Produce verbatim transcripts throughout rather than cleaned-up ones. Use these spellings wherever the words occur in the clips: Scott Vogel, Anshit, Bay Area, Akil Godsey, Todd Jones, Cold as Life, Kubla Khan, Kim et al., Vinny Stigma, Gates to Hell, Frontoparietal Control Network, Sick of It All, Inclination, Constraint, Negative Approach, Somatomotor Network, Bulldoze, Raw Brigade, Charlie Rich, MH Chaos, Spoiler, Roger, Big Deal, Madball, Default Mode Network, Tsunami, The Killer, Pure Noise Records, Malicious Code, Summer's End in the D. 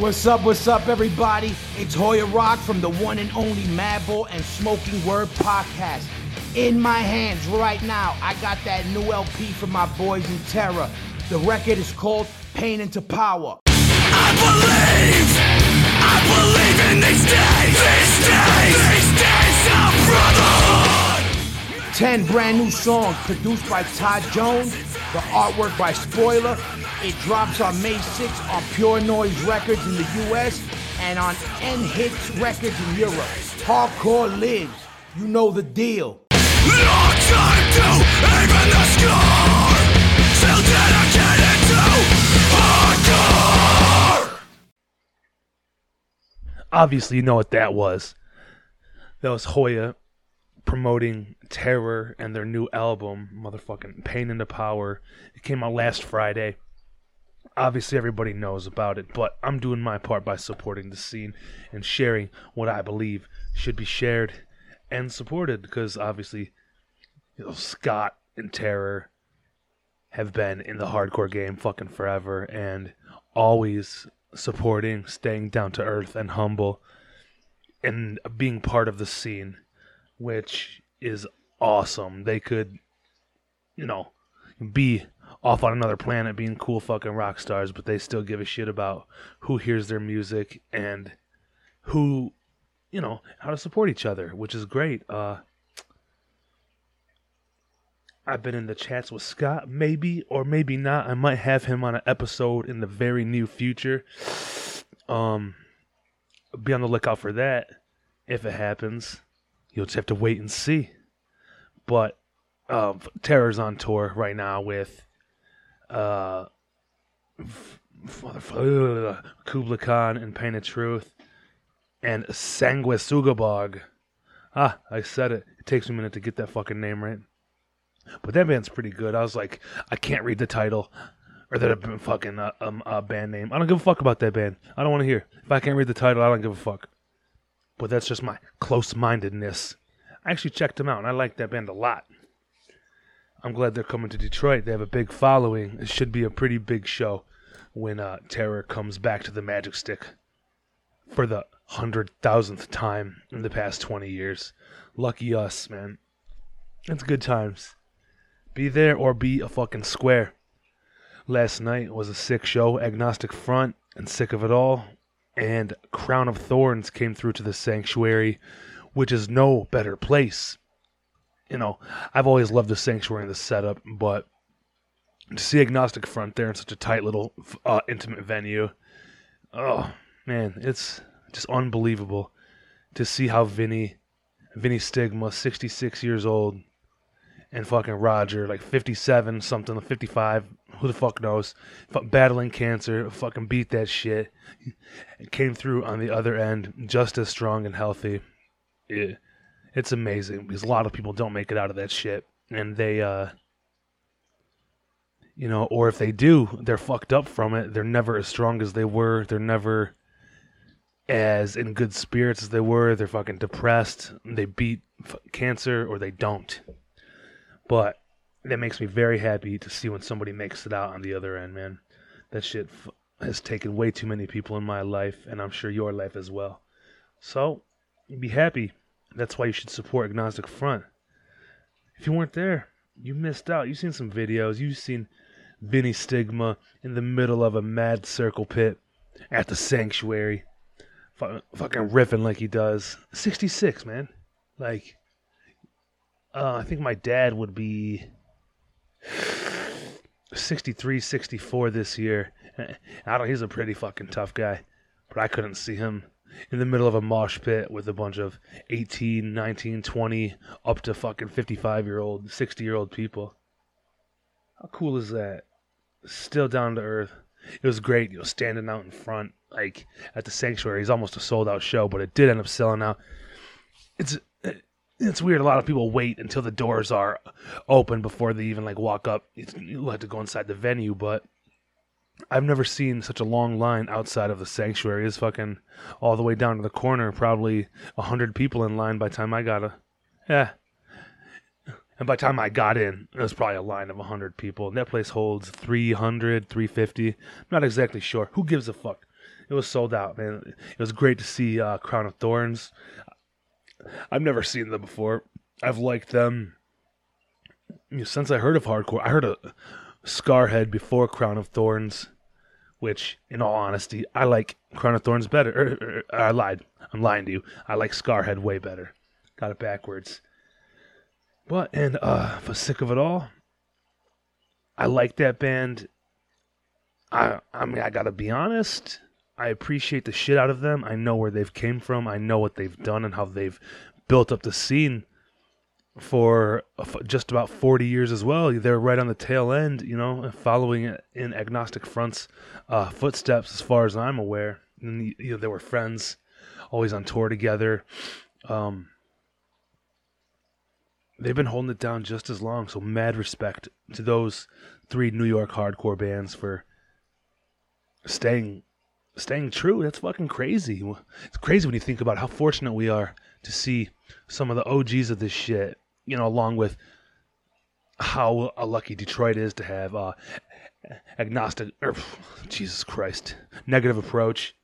What's up, what's up, everybody? It's Hoya Rock from the one and only Madball and Smoking Word podcast. In my hands right now, I got that new L P from my boys in Terror. The record is called Pain Into Power. I believe, I believe in these days, these days, these days of brotherhood. Ten brand new songs produced by Todd Jones, the artwork by Spoiler. It drops on May sixth on Pure Noise Records in the U S and on End It Records in Europe. Hardcore lives. You know the deal. Long time to even the score, still dedicated to hardcore. Obviously you know what that was. That was Hoya promoting Terror and their new album, motherfucking Pain Into Power. It came out last Friday. Obviously everybody knows about it, but I'm doing my part by supporting the scene and sharing what I believe should be shared and supported, because obviously, you know, Scott and Terror have been in the hardcore game fucking forever and always supporting, staying down to earth and humble, and being part of the scene, which is awesome. They could, you know, be off on another planet being cool fucking rock stars, but they still give a shit about who hears their music and who, you know, how to support each other, which is great. Uh, I've been in the chats with Scott, maybe or maybe not. I might have him on an episode in the very near future. Um, be on the lookout for that. If it happens, you'll just have to wait and see. But um, Terror's on tour right now with uh, f- f- uh, Kubla Khan and Pain of Truth. And Sanguisugabog. Ah, I said it. It takes me a minute to get that fucking name right. But that band's pretty good. I was like, I can't read the title. Or that fucking uh, um, uh, band name. I don't give a fuck about that band. I don't want to hear. If I can't read the title, I don't give a fuck. But that's just my close-mindedness. I actually checked them out, and I like that band a lot. I'm glad they're coming to Detroit. They have a big following. It should be a pretty big show when uh, Terror comes back to the Magic Stick for the hundred thousandth time in the past twenty years. Lucky us, man. It's good times. Be there or be a fucking square. Last night was a sick show. Agnostic Front and Sick of It All and Crown of Thorns came through to the Sanctuary, which is no better place. You know, I've always loved the Sanctuary and the setup, but to see Agnostic Front there in such a tight little uh, intimate venue, oh man, it's just unbelievable to see how Vinny, Vinny Stigma, sixty-six years old, and fucking Roger, like fifty-seven something, fifty-five, who the fuck knows, battling cancer, fucking beat that shit, came through on the other end just as strong and healthy. It, it's amazing because a lot of people don't make it out of that shit, and they, uh, you know, or if they do, they're fucked up from it. They're never as strong as they were. They're never as in good spirits as they were. They're fucking depressed. They beat f- cancer or they don't. But that makes me very happy to see when somebody makes it out on the other end, man. That shit f- has taken way too many people in my life, and I'm sure your life as well. So, be happy. That's why you should support Agnostic Front. If you weren't there, you missed out. You've seen some videos. You've seen Vinny Stigma in the middle of a mad circle pit at the Sanctuary, fucking riffing like he does. sixty-six, man. Like, uh, I think my dad would be sixty-three, sixty-four this year. I don't. He's a pretty fucking tough guy, but I couldn't see him in the middle of a mosh pit with a bunch of eighteen, nineteen, twenty, up to fucking fifty-five-year-old, sixty-year-old people. How cool is that? Still down to earth. It was great, you know, standing out in front, like, at the Sanctuary. It's almost a sold-out show, but it did end up selling out. It's it's weird. A lot of people wait until the doors are open before they even, like, walk up. It's, you'll have to go inside the venue, but I've never seen such a long line outside of the Sanctuary. It's fucking all the way down to the corner, probably one hundred people in line by the time I got a... Yeah. And by the time I got in, it was probably a line of one hundred people. And that place holds three hundred, three fifty. I'm not exactly sure. Who gives a fuck? it was sold out, man. It was great to see uh, Crown of Thorns. I've never seen them before. I've liked them you know, since I heard of hardcore. I heard of Scarhead before Crown of Thorns, which, in all honesty, I like Crown of Thorns better. Er, er, I lied. I'm lying to you. I like Scarhead way better. Got it backwards. But, and uh, for Sick of It All, I like that band. I, I mean, I gotta be honest. I appreciate the shit out of them. I know where they've came from. I know what they've done and how they've built up the scene for just about forty years as well. They're right on the tail end, you know, following in Agnostic Front's uh, footsteps as far as I'm aware. And, you know, they were friends, always on tour together. Um, they've been holding it down just as long, so mad respect to those three New York hardcore bands for staying... Staying true, that's fucking crazy. It's crazy when you think about how fortunate we are to see some of the O Gs of this shit, you know, along with how lucky Detroit is to have uh, agnostic, er, Jesus Christ, Negative Approach,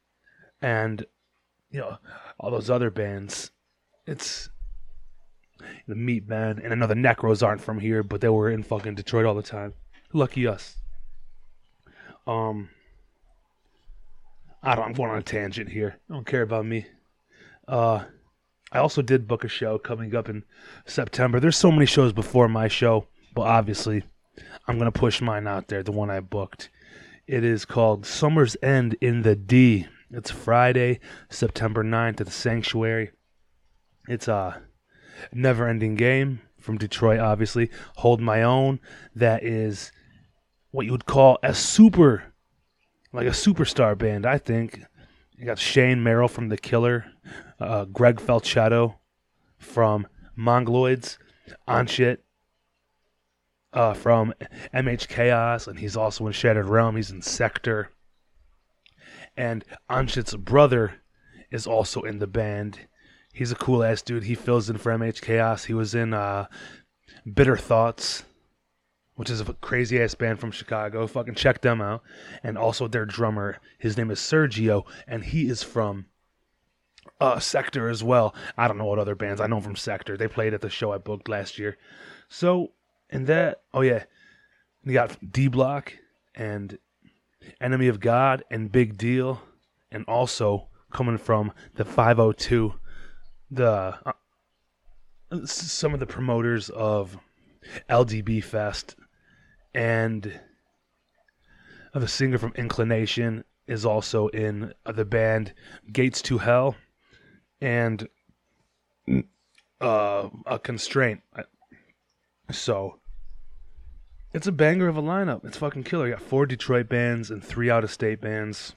and, you know, all those other bands. It's the Meat Man, and I know the Necros aren't from here, but they were in fucking Detroit all the time. Lucky us. Um... I don't, I'm going on a tangent here. I don't care about me. Uh, I also did book a show coming up in September. There's so many shows before my show, but obviously I'm going to push mine out there, the one I booked. It is called Summer's End in the D. It's Friday, September ninth at the Sanctuary. It's a never-ending game from Detroit, obviously. Hold My Own. That is what you would call a super... Like a superstar band, I think. You got Shane Merrill from The Killer, uh, Greg Falchetto from Mongoloids, Anshit uh, from M H Chaos, and he's also in Shattered Realm. He's in Sector. And Anshit's brother is also in the band. He's a cool-ass dude. He fills in for M H Chaos. He was in uh, Bitter Thoughts, which is a crazy-ass band from Chicago. Fucking check them out. And also their drummer, his name is Sergio, and he is from uh, Sector as well. I don't know what other bands. I know from Sector. They played at the show I booked last year. So, and that, oh yeah, you got D-Block and Enemy of God and Big Deal, and also coming from the five oh two, the uh, some of the promoters of L D B Fest. And the singer from Inclination is also in the band Gates to Hell and uh, a Constraint. So it's a banger of a lineup. It's fucking killer. You got four Detroit bands and three out-of-state bands.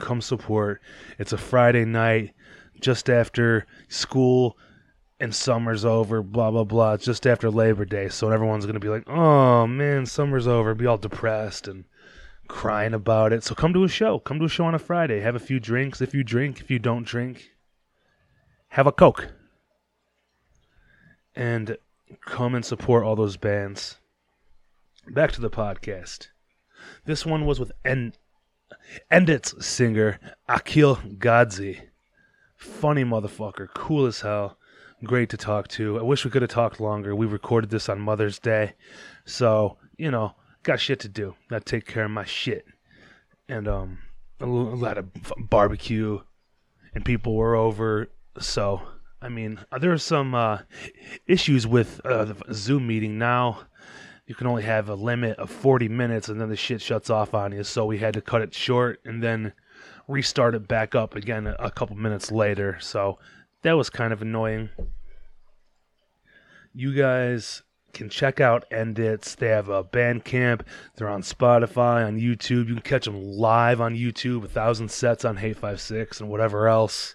Come support. It's a Friday night just after school and summer's over, blah, blah, blah. It's just after Labor Day, so everyone's going to be like, oh, man, summer's over. Be all depressed and crying about it. So come to a show. Come to a show on a Friday. Have a few drinks. If you drink, if you don't drink, have a Coke. And come and support all those bands. Back to the podcast. This one was with End It's singer Akil Godsey. Funny motherfucker. Cool as hell. Great to talk to. I wish we could have talked longer. We recorded this on Mother's Day. So, you know, got shit to do. Gotta take care of my shit. And um, a lot of barbecue and people were over. So, I mean, there are some uh, issues with uh, the Zoom meeting now. You can only have a limit of forty minutes and then the shit shuts off on you. So we had to cut it short and then restart it back up again a couple minutes later. So that was kind of annoying. You guys can check out End It. They have a Bandcamp. They're on Spotify, on YouTube. You can catch them live on YouTube. one thousand sets on Hate five six and whatever else.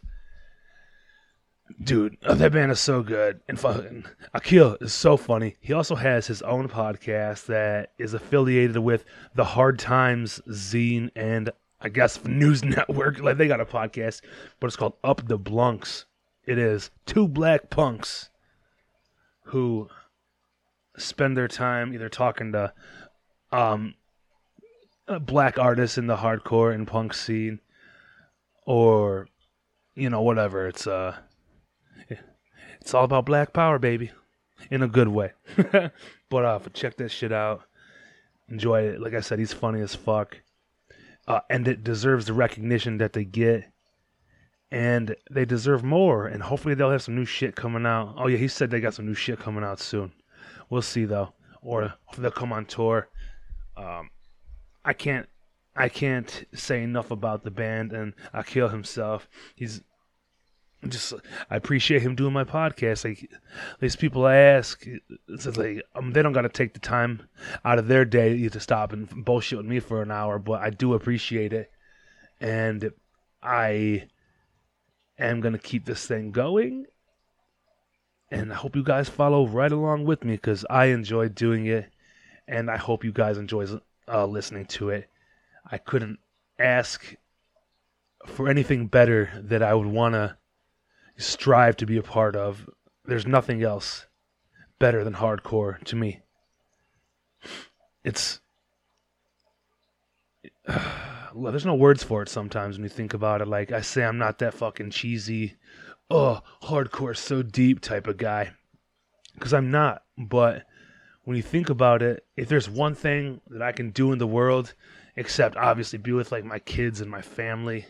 Dude, oh, that band is so good. And fucking Akil is so funny. He also has his own podcast that is affiliated with the Hard Times Zine and, I guess, News Network. Like, they got a podcast, but it's called Up the Blunks. It is two black punks who spend their time either talking to um, black artists in the hardcore and punk scene or, you know, whatever. It's uh, it's all about Black Power, baby, in a good way. But uh, check that shit out. Enjoy it. Like I said, he's funny as fuck. Uh, and it deserves the recognition that they get. And they deserve more. And hopefully they'll have some new shit coming out. Oh, yeah, he said they got some new shit coming out soon. We'll see, though. Or they'll come on tour. Um, I can't I can't say enough about the band and Akil himself. He's just, I appreciate him doing my podcast. Like, these people I ask, it's like, um, they don't got to take the time out of their day to stop and bullshit with me for an hour, but I do appreciate it. And I am going to keep this thing going. And I hope you guys follow right along with me, because I enjoy doing it. And I hope you guys enjoy uh, listening to it. I couldn't ask for anything better that I would want to strive to be a part of. There's nothing else better than hardcore to me. It's uh, well, there's no words for it sometimes when you think about it. Like I say, I'm not that fucking cheesy, oh, hardcore so deep type of guy, because I'm not. But when you think about it, if there's one thing that I can do in the world, except obviously be with like my kids and my family,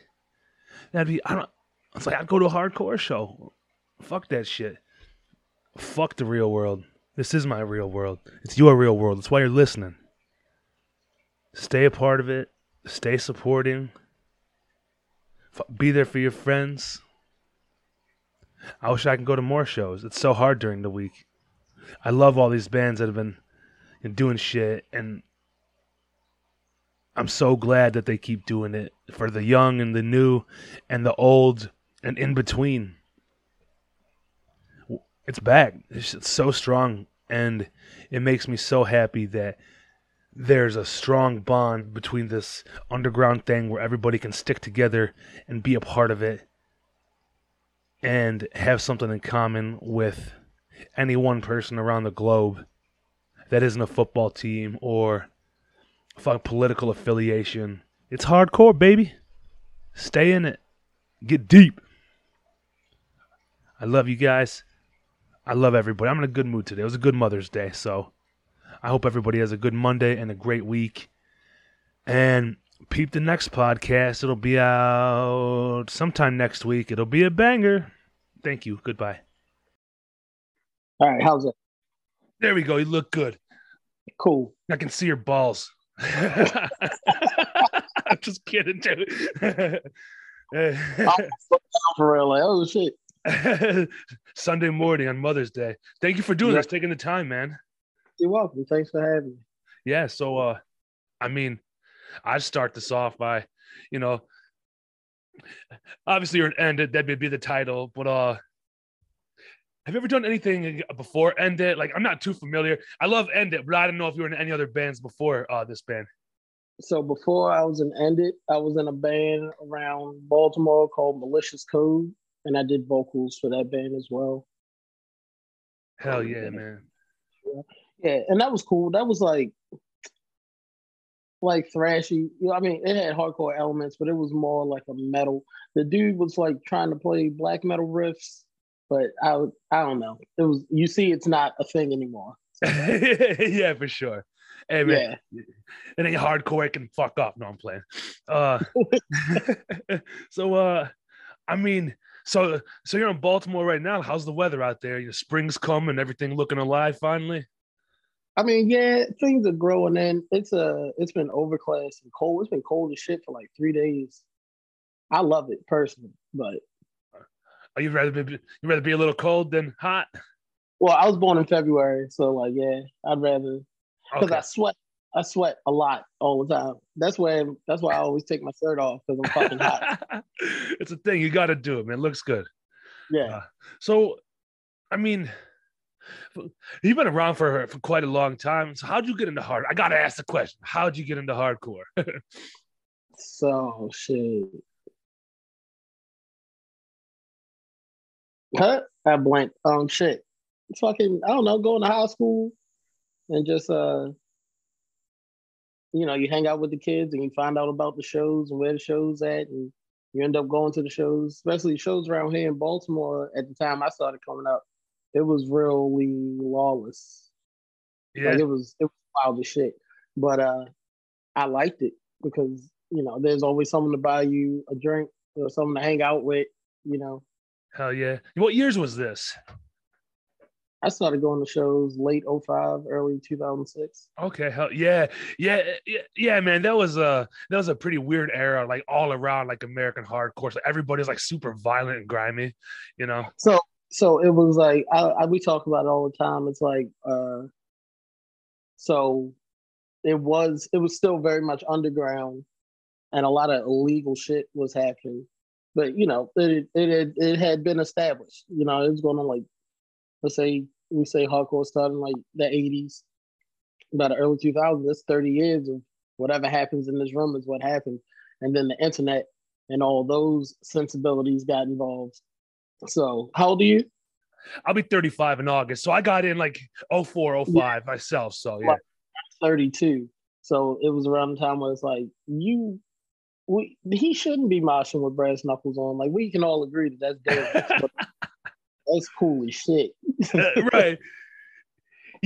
that'd be I don't. It's like, I'd go to a hardcore show. Fuck that shit. Fuck the real world. This is my real world. It's your real world. It's why you're listening. Stay a part of it. Stay supporting. Be there for your friends. I wish I could go to more shows. It's so hard during the week. I love all these bands that have been doing shit, and I'm so glad that they keep doing it for the young and the new and the old and in between. It's back. It's so strong, and it makes me so happy that there's a strong bond between this underground thing where everybody can stick together and be a part of it and have something in common with any one person around the globe that isn't a football team or fucking political affiliation. It's hardcore, baby. Stay in it. Get deep. I love you guys. I love everybody. I'm in a good mood today. It was a good Mother's Day, so I hope everybody has a good Monday and a great week. And peep the next podcast. It'll be out sometime next week. It'll be a banger. Thank you. Goodbye. All right, how's it? There we go. You look good. Cool. I can see your balls. I'm just kidding, dude. For real, like, oh shit! Sunday morning on Mother's Day. Thank you for doing yeah. this, taking the time, man. You're welcome. Thanks for having me. Yeah. So, uh, I mean, I'd start this off by, you know, obviously you're an End It. That'd be the title, but uh. Have you ever done anything before End It? Like, I'm not too familiar. I love End It, but I don't know if you were in any other bands before uh, this band. So before I was in End It, I was in a band around Baltimore called Malicious Code, and I did vocals for that band as well. Hell yeah, man. Yeah, yeah, and that was cool. That was like, like thrashy. You know, I mean, it had hardcore elements, but it was more like a metal. The dude was like trying to play black metal riffs. But I, I don't know. It was, you see, it's not a thing anymore. So. Yeah, for sure. Hey, man, yeah. It ain't hardcore. It can fuck off. No, I'm playing. Uh, so, uh, I mean, so so you're in Baltimore right now. How's the weather out there? Your spring's coming. Everything looking alive finally. I mean, yeah, things are growing in. It's a, it's been overcast and cold. It's been cold as shit for like three days. I love it personally, but. Oh, you'd rather be you rather be a little cold than hot? Well, I was born in February, so like, yeah, I'd rather because okay. I sweat. I sweat a lot all the time. That's why that's why I always take my shirt off because I'm fucking hot. It's a thing, you got to do it, man. It looks good. Yeah. Uh, so, I mean, you've been around for for quite a long time. So, how'd you get into hard? I got to ask the question. How'd you get into hardcore? So shit. Huh? I blanked. Um, shit. Fucking, I don't know, going to high school and just, uh, you know, you hang out with the kids and you find out about the shows and where the show's at and You end up going to the shows, especially shows around here in Baltimore. At the time I started coming up, it was really lawless. Yeah, like it was it was wild as shit. But uh, I liked it because, you know, there's always someone to buy you a drink or someone to hang out with. You know. Hell yeah! What years was this? I started going to shows late oh five, early two thousand six. Okay, hell yeah, yeah, yeah, yeah, man. That was a that was a pretty weird era, like all around, like American hardcore. So everybody's like super violent and grimy, you know. So, so it was like I, I we talk about it all the time. It's like, uh, so it was it was still very much underground, and a lot of illegal shit was happening. But, you know, it it it had been established. You know, it was going on, like, let's say, we say hardcore started in, like, the eighties, by the early two thousands. That's thirty years of whatever happens in this room is what happened. And then the internet and all those sensibilities got involved. So how old are you? I'll be thirty-five in August. So I got in, like, oh four, oh five yeah. myself. So, yeah. Like, I'm thirty-two. So it was around the time where it's like, you... We, he shouldn't be moshing with brass knuckles on. Like, we can all agree that that's dead. That's cool as shit. Right.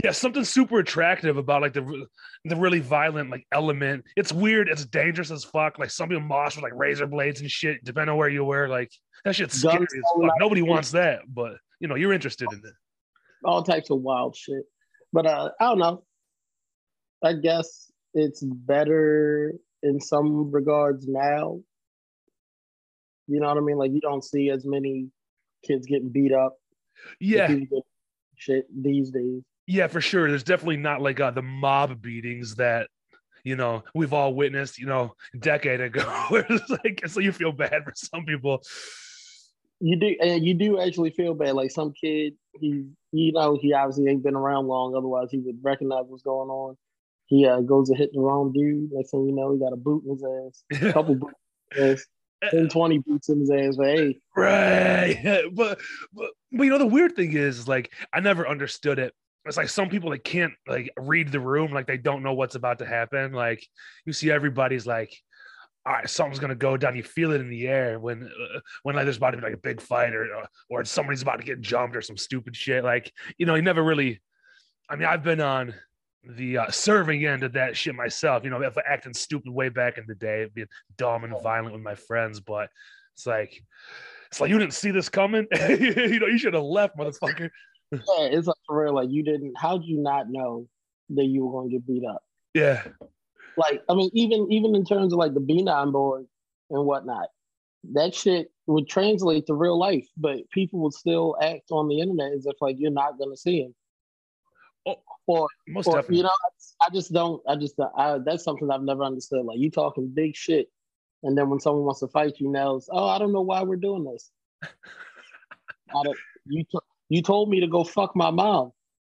Yeah, something super attractive about, like, the the really violent, like, element. It's weird. It's dangerous as fuck. Like, some people mosh with, like, razor blades and shit, depending on where you were. Like, that shit's scary Guns as fuck. Nobody wants that, but, you know, you're interested all, in it. All types of wild shit. But uh, I don't know. I guess it's better... in some regards now, you know what I mean? Like, you don't see as many kids getting beat up. Yeah. Shit these days. Yeah, for sure. There's definitely not, like, uh, the mob beatings that, you know, we've all witnessed, you know, a decade ago. It's like, so you feel bad for some people. You do, and you do actually feel bad. Like, some kid, he, you know, he obviously ain't been around long. Otherwise, he would recognize what's going on. He uh, goes to hit the wrong dude. Next thing you know, he got a boot in his ass, a couple boots in his ass, ten, twenty boots in his ass. But hey. Right. Yeah. But, but, but, you know, the weird thing is, like, I never understood it. It's like some people that can't, like, read the room. Like, they don't know what's about to happen. Like, you see everybody's like, all right, something's going to go down. You feel it in the air when, uh, when like, there's about to be, like, a big fight or, uh, or somebody's about to get jumped or some stupid shit. Like, you know, you never really, I mean, I've been on the uh, serving end of that shit myself, you know, if I acting stupid way back in the day, being dumb and violent with my friends, but it's like, it's like, you didn't see this coming. You know, you should have left, motherfucker. Yeah, it's like, for real, like, you didn't, how'd you not know that you were going to get beat up? Yeah. Like, I mean, even, even in terms of, like, the B nine board and whatnot, that shit would translate to real life, but people would still act on the internet as if, like, you're not going to see him. Oh, or, most or you know, I just don't, I just, I, that's something I've never understood. Like, you talking big shit, and then when someone wants to fight you now, it's, oh, I don't know why we're doing this. I don't, you, t- you told me to go fuck my mom.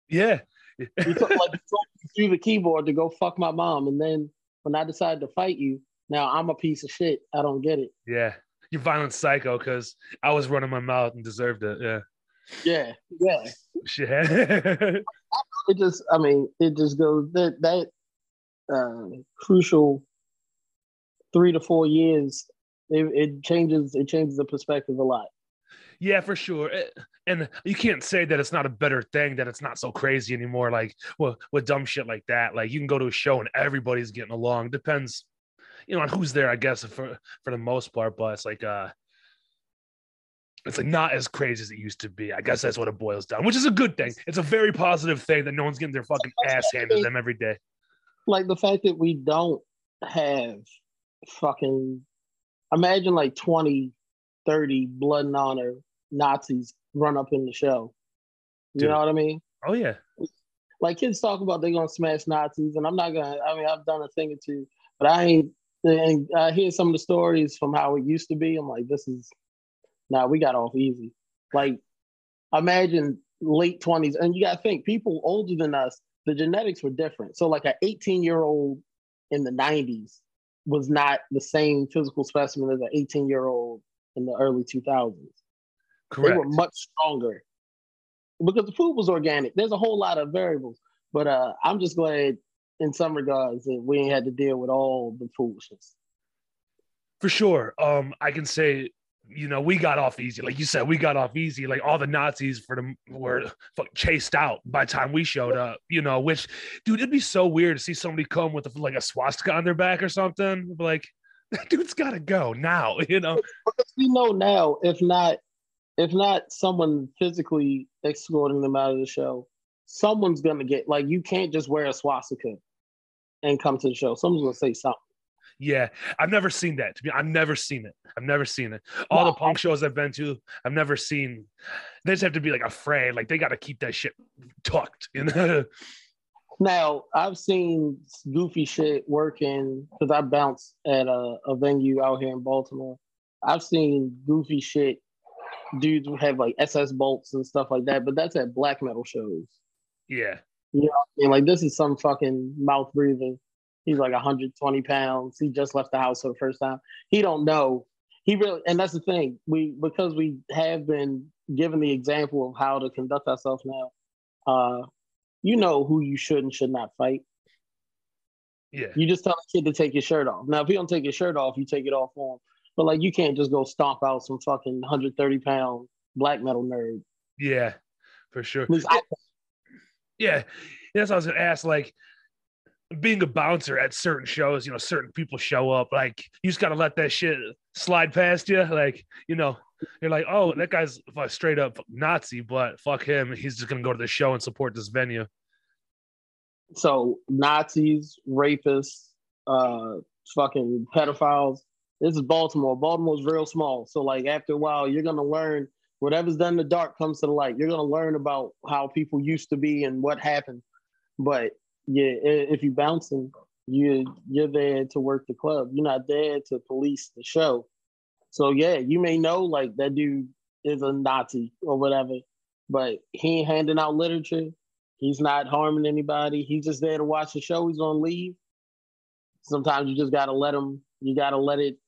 Yeah. You, t- like, you told me through the keyboard to go fuck my mom, and then when I decided to fight you, now I'm a piece of shit. I don't get it. Yeah. You're violent psycho, because I was running my mouth and deserved it. Yeah. Yeah, yeah. Shit. It just, I mean, it just goes, that that uh, crucial three to four years, it, it changes, it changes the perspective a lot. Yeah, for sure. And you can't say that it's not a better thing, that it's not so crazy anymore. Like, well, with dumb shit like that, like, you can go to a show and everybody's getting along. Depends, you know, on who's there, I guess, for for the most part. But it's like, uh, it's like not as crazy as it used to be. I guess that's what it boils down, which is a good thing. It's a very positive thing that no one's getting their fucking ass handed to them every day. Like, the fact that we don't have fucking, imagine, like, twenty, thirty blood and honor Nazis run up in the show. You Dude. know what I mean? Oh, yeah. Like, kids talk about they're going to smash Nazis, and I'm not going to, I mean, I've done a thing or two, but I ain't, and I hear some of the stories from how it used to be. I'm like, this is, nah, we got off easy. Like, imagine late twenties. And you got to think, people older than us, the genetics were different. So, like, an eighteen-year-old in the nineties was not the same physical specimen as an eighteen-year-old in the early two thousands. Correct. They were much stronger because the food was organic. There's a whole lot of variables. But uh, I'm just glad, in some regards, that we ain't had to deal with all the foolishness. For sure. Um, I can say, you know, we got off easy. Like you said, we got off easy. Like all the Nazis for them were chased out by the time we showed up, you know, which, dude, it'd be so weird to see somebody come with a, like a swastika on their back or something. Like, that dude's got to go now, you know? Because we know now, if not, if not someone physically escorting them out of the show, someone's going to get, like, you can't just wear a swastika and come to the show. Someone's going to say something. Yeah, I've never seen that. To be, I've never seen it. I've never seen it. All wow. the punk shows I've been to, I've never seen. They just have to be like afraid. Like they got to keep that shit tucked. You know? Now I've seen goofy shit working because I bounced at a, a venue out here in Baltimore. I've seen goofy shit. Dudes have like S S bolts and stuff like that, but that's at black metal shows. Yeah. You know what I mean? Like this is some fucking mouth breathing. He's like one hundred twenty pounds. He just left the house for the first time. He don't know. He really, and that's the thing. We because we have been given the example of how to conduct ourselves now. Uh, you know who you should and should not fight. Yeah. You just tell a kid to take your shirt off. Now, if he don't take his shirt off, you take it off for him. But like, you can't just go stomp out some fucking one hundred thirty pound black metal nerd. Yeah, for sure. At least I- yeah, that's what I was gonna ask. Like. Being a bouncer at certain shows, you know, certain people show up, like, you just got to let that shit slide past you. Like, you know, you're like, oh, that guy's a straight up Nazi, but fuck him. He's just going to go to the show and support this venue. So Nazis, rapists, uh, fucking pedophiles. This is Baltimore. Baltimore's real small. So like after a while, you're going to learn whatever's done in the dark comes to the light. You're going to learn about how people used to be and what happened. But yeah, if you're bouncing, you you're there to work the club. You're not there to police the show. So yeah, you may know like that dude is a Nazi or whatever, but he ain't handing out literature. He's not harming anybody. He's just there to watch the show. He's on leave. Sometimes you just gotta let him. You gotta let it.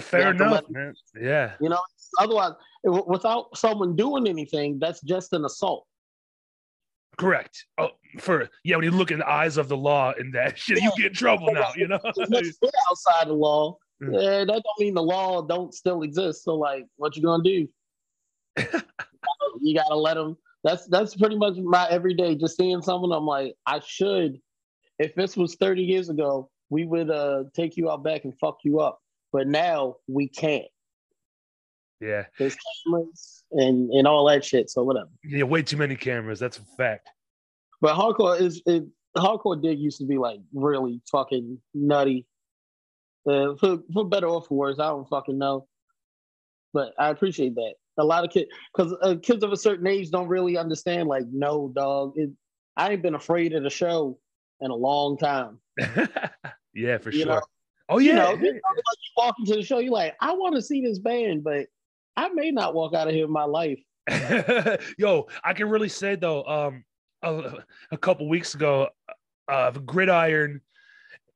Fair enough, man. Yeah. You know, otherwise, without someone doing anything, that's just an assault. Correct. Oh, for yeah, when you look in the eyes of the law and that shit, yeah. You get in trouble now, you know? Outside the law. Mm-hmm. Yeah, that don't mean the law don't still exist. So like, what you gonna do? You gotta let them. That's that's pretty much my everyday. Just seeing someone, I'm like, I should. If this was thirty years ago, we would uh take you out back and fuck you up. But now we can't. Yeah. There's cameras and, and all that shit, so whatever. Yeah, way too many cameras. That's a fact. But hardcore is it, hardcore dig used to be like really fucking nutty. Uh, for, for better or for worse, I don't fucking know. But I appreciate that. A lot of kids, because uh, kids of a certain age don't really understand. Like, no, dog, it, I ain't been afraid of the show in a long time. Yeah, for you sure. Know? Oh yeah. You know, you know, like you walk into the show, you're like, I want to see this band, but I may not walk out of here in my life. Yo, I can really say though, um, a, a couple weeks ago, uh, Gridiron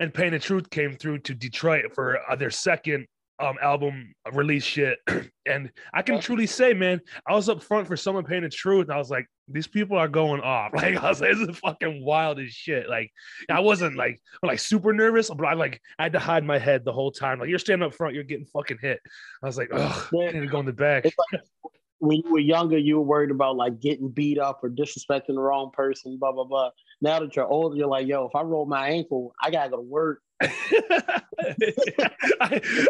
and Pain of Truth came through to Detroit for uh, their second um, album release shit. And I can truly say, man, I was up front for someone Pain of Truth. And I was like, these people are going off. Like, I was like, this is fucking wild as shit. Like, I wasn't like, like super nervous, but I like, I had to hide my head the whole time. Like, you're standing up front, you're getting fucking hit. I was like, oh, I need to go in the back. Like, when you were younger, you were worried about like getting beat up or disrespecting the wrong person, blah, blah, blah. Now that you're older, you're like, yo, if I roll my ankle, I gotta go to work. I,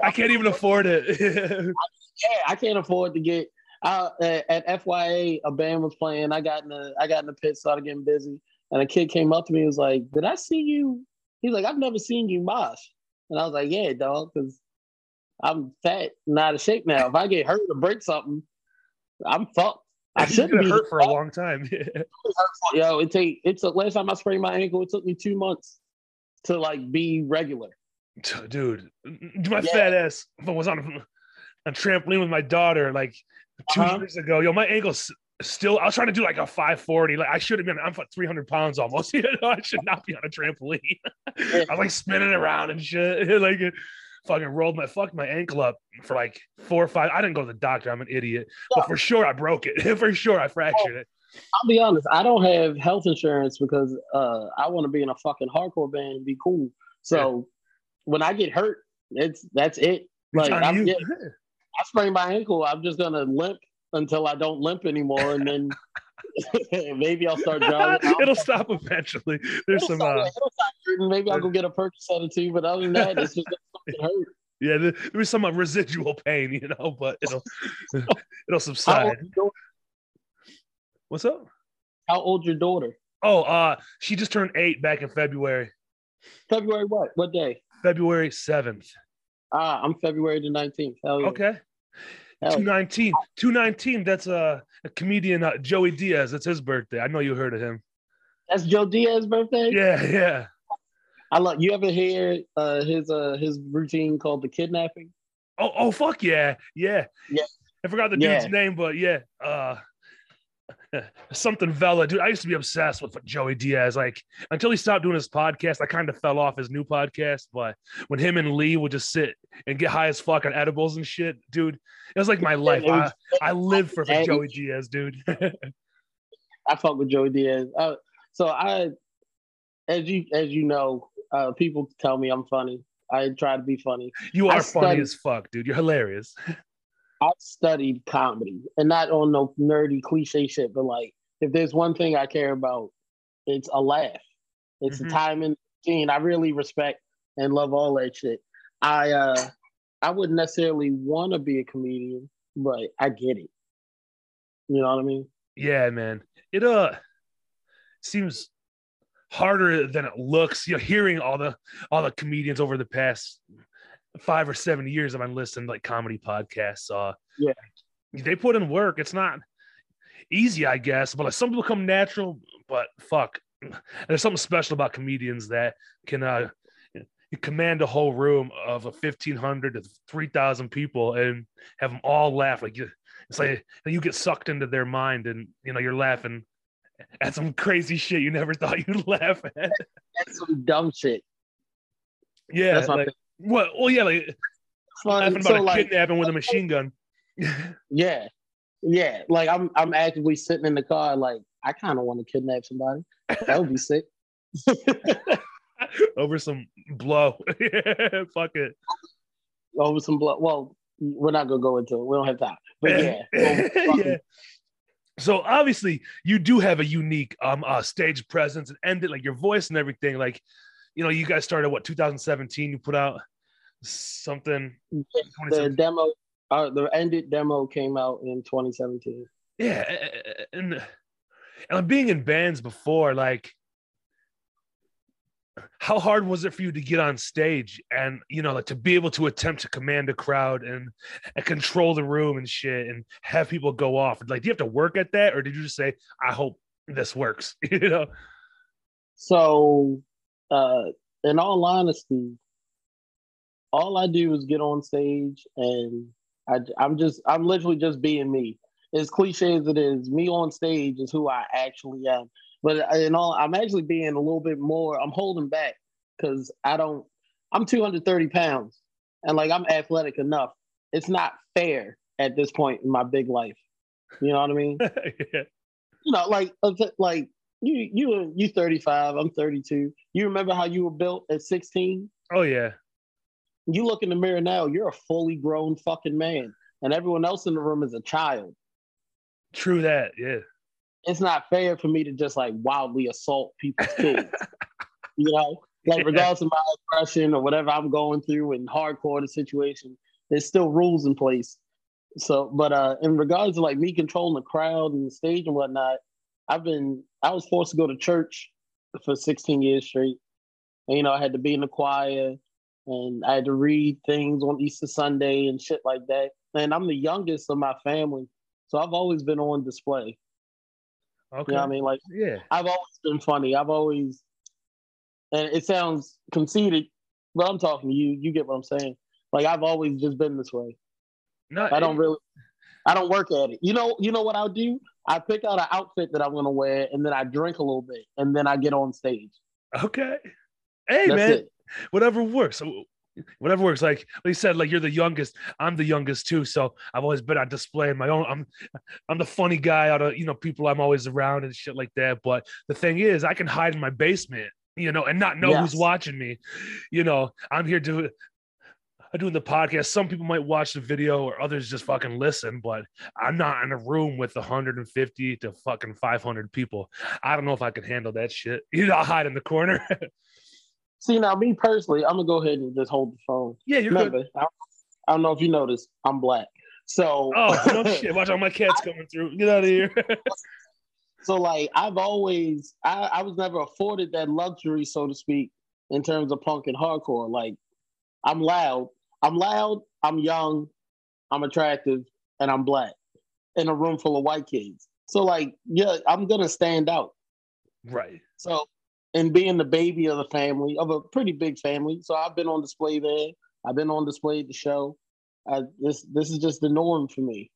I can't even afford it. Yeah, I can't afford to get. Uh, at F Y A, a band was playing. I got in the I got in the pit, started getting busy, and a kid came up to me and was like, "Did I see you?" He's like, "I've never seen you mosh." And I was like, "Yeah, dog, because I'm fat and out of shape now. If I get hurt or break something, I'm fucked. I shouldn't be hurt for a long time." Yo, it take it's the last time I sprained my ankle. It took me two months to like be regular. Dude, my yeah. fat ass was on a, a trampoline with my daughter like two uh-huh. years ago. Yo, my ankle's still, I was trying to do like a five forty. Like I should have been, I'm like three hundred pounds almost. You know, I should not be on a trampoline. Yeah. I was like spinning around and shit. Like fucking rolled my, fucked my ankle up for like four or five. I didn't go to the doctor. I'm an idiot. No. But for sure I broke it. For sure I fractured oh. it. I'll be honest, I don't have health insurance because uh, I want to be in a fucking hardcore band and be cool. So yeah. When I get hurt, it's that's it. Like I'm getting, I sprained my ankle. I'm just gonna limp until I don't limp anymore, and then maybe I'll start driving. It'll stop eventually. There's it'll some. Stop, uh, it'll stop hurting. Maybe I'll go get a Percocet or two. But other than that, it's just gonna fucking hurt. Yeah, there, there was some uh, residual pain, you know, but it'll it'll subside. What's up? How old your daughter? Oh, uh, she just turned eight back in February. February what? What day? February seventh. Ah, I'm February the nineteenth. Hell yeah. Okay. two nineteen. two nineteen. That's a, a comedian, uh, Joey Diaz. That's his birthday. I know you heard of him. That's Joe Diaz's birthday? Yeah, yeah. I love. You ever hear uh, his uh, his routine called the kidnapping? Oh, oh, fuck yeah, yeah, yeah. I forgot the dude's yeah. name, but yeah, uh, something Vela, dude. I used to be obsessed with Joey Diaz. Like until he stopped doing his podcast, I kind of fell off his new podcast. But when him and Lee would just sit and get high as fuck on edibles and shit, dude, it was like my life. I, I lived for, for Joey Diaz, dude. I fuck with Joey Diaz. Uh, so I, as you as you know. Uh, people tell me I'm funny. I try to be funny. You are studied, funny as fuck, dude. You're hilarious. I studied comedy, and not on no nerdy cliche shit, but like, if there's one thing I care about, it's a laugh. It's mm-hmm. a time and routine. I really respect and love all that shit. I uh, I wouldn't necessarily want to be a comedian, but I get it. You know what I mean? Yeah, man. It uh seems harder than it looks. You're hearing all the all the comedians over the past five or seven years I've been listening to like comedy podcasts. Uh, yeah, they put in work. It's not easy, I guess, but like some people come natural. But fuck, there's something special about comedians that can uh, command a whole room of a fifteen hundred to three thousand people and have them all laugh. Like you, it's like you get sucked into their mind, and you know you're laughing at some crazy shit you never thought you'd laugh at. That's some dumb shit. Yeah. That's my like, what? Well, yeah, like laughing about so a like, kidnapping with a machine gun. Yeah, yeah. Like I'm, I'm actively sitting in the car. Like I kind of want to kidnap somebody. That would be sick. Over some blow. Yeah, fuck it. Over some blow. Well, we're not gonna go into it. We don't have time. But yeah. Over, yeah. So obviously you do have a unique um uh, stage presence and End It, like your voice and everything. Like, you know, you guys started what two thousand seventeen. You put out something. The demo, uh, the End It demo came out in twenty seventeen. Yeah, and and like, being in bands before, like, how hard was it for you to get on stage and, you know, like to be able to attempt to command a crowd and, and control the room and shit and have people go off? Like, do you have to work at that? Or did you just say, I hope this works, you know? So uh, in all honesty, all I do is get on stage and I, I'm just, I'm literally just being me. As cliche as it is, me on stage is who I actually am. But in all, I'm actually being a little bit more, I'm holding back because I don't, I'm two hundred thirty pounds and like I'm athletic enough. It's not fair at this point in my big life. You know what I mean? Yeah. You know, like, like you, you, you thirty-five, I'm thirty-two. You remember how you were built at sixteen? Oh yeah. You look in the mirror now, you're a fully grown fucking man and everyone else in the room is a child. True that. Yeah. It's not fair for me to just like wildly assault people's kids, you know, like regardless of my oppression or whatever I'm going through and hardcore the situation, there's still rules in place. So, but uh, in regards to like me controlling the crowd and the stage and whatnot, I've been, I was forced to go to church for sixteen years straight. And, you know, I had to be in the choir and I had to read things on Easter Sunday and shit like that. And I'm the youngest of my family. So I've always been on display. Okay. You know what I mean? Like, yeah. I've always been funny. I've always, and it sounds conceited, but I'm talking to you. You get what I'm saying. Like, I've always just been this way. No, I don't it, really, I don't work at it. You know, you know what I'll do? I pick out an outfit that I'm going to wear, and then I drink a little bit, and then I get on stage. Okay. Hey, that's man, it. Whatever works. Whatever works. Like you said, like you're the youngest. I'm the youngest too. So I've always been on display in my own. I'm, I'm the funny guy out of, you know, people I'm always around and shit like that. But the thing is, I can hide in my basement, you know, and not know yes. who's watching me. You know, I'm here to by doing the podcast. Some people might watch the video or others just fucking listen, but I'm not in a room with one hundred fifty to fucking five hundred people. I don't know if I could handle that shit. You know, I'll hide in the corner. See, now, me personally, I'm going to go ahead and just hold the phone. Yeah, you're Remember, good. I, I don't know if you noticed, I'm black. So, oh, no shit. Watch all my cats coming through. Get out of here. So, like, I've always, I, I was never afforded that luxury, so to speak, in terms of punk and hardcore. Like, I'm loud. I'm loud. I'm young. I'm attractive. And I'm black in a room full of white kids. So, like, yeah, I'm going to stand out. Right. So, and being the baby of the family, of a pretty big family. So, I've been on display there. I've been on display at the show. I, this this is just the norm for me,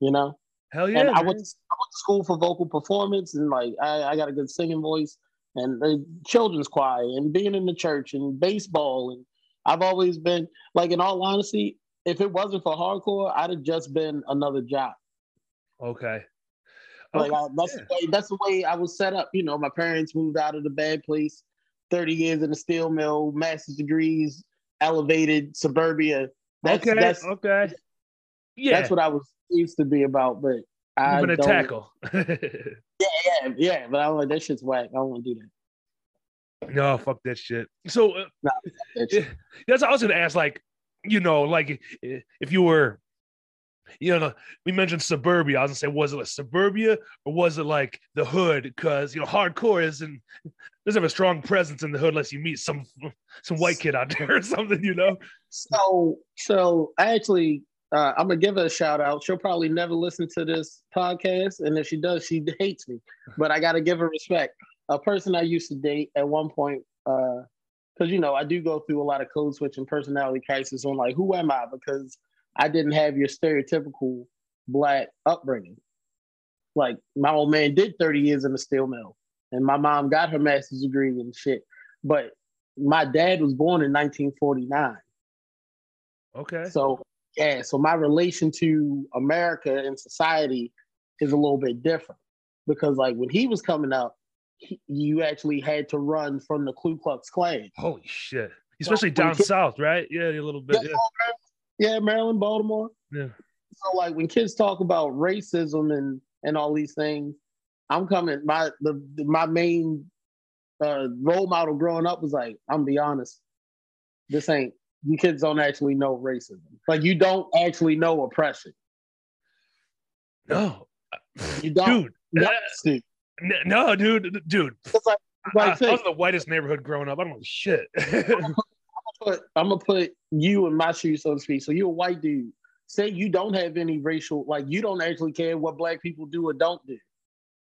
you know? Hell yeah. And I, went to, I went to school for vocal performance, and like I, I got a good singing voice, and the children's choir, and being in the church, and baseball. And I've always been, like, in all honesty, if it wasn't for hardcore, I'd have just been another job. Okay. Like, okay. I, that's, yeah. the way, that's the way I was set up. You know, my parents moved out of the bad place, thirty years in the steel mill, master's degrees, elevated suburbia. That's, okay. That's, okay. Yeah. That's what I was used to be about, but I'm gonna tackle. yeah, yeah, yeah. But I'm like, that shit's whack. I don't want to do that. No, fuck that shit. So uh, nah, that shit. That's I was gonna ask. Like, you know, like if you were, you know, we mentioned suburbia. I was gonna say, was it like suburbia or was it like the hood? Because you know, hardcore isn't doesn't have a strong presence in the hood unless you meet some some white kid out there or something, you know. So, so I actually. Uh, I'm going to give her a shout out. She'll probably never listen to this podcast. And if she does, she hates me. But I got to give her respect. A person I used to date at one point, because, uh, you know, I do go through a lot of code switching personality crisis on, like, who am I? Because I didn't have your stereotypical black upbringing. Like, my old man did thirty years in the steel mill. And my mom got her master's degree and shit. But my dad was born in nineteen forty-nine. Okay. So... yeah, so my relation to America and society is a little bit different because, like, when he was coming up, he, you actually had to run from the Ku Klux Klan. Holy shit. Especially so, down kids, south, right? Yeah, a little bit. Yeah, yeah. yeah, Maryland, Baltimore. Yeah. So, like, when kids talk about racism and, and all these things, I'm coming, my the my main uh, role model growing up was like, I'm gonna be honest, this ain't. You kids don't actually know racism. Like, you don't actually know oppression. No. You don't. Dude. Uh, dude. No, dude. Dude. Like, like I, I was in the whitest neighborhood growing up. I don't know shit. I'm going to put you in my shoes, so to speak. So you're a white dude. Say you don't have any racial, like, you don't actually care what black people do or don't do.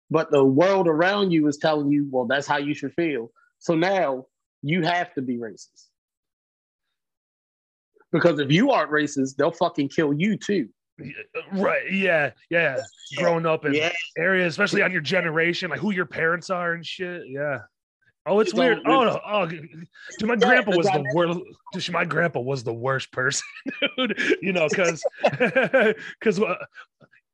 But the world around you is telling you, well, that's how you should feel. So now you have to be racist. Because if you aren't racist, they'll fucking kill you too. Right. Yeah. Yeah. Growing up in yeah. areas, especially on your generation, like who your parents are and shit. Yeah. Oh, it's you weird. Oh, no. oh, dude, my yeah, grandpa was the worst. Dude, my grandpa was the worst person, dude. You know, because because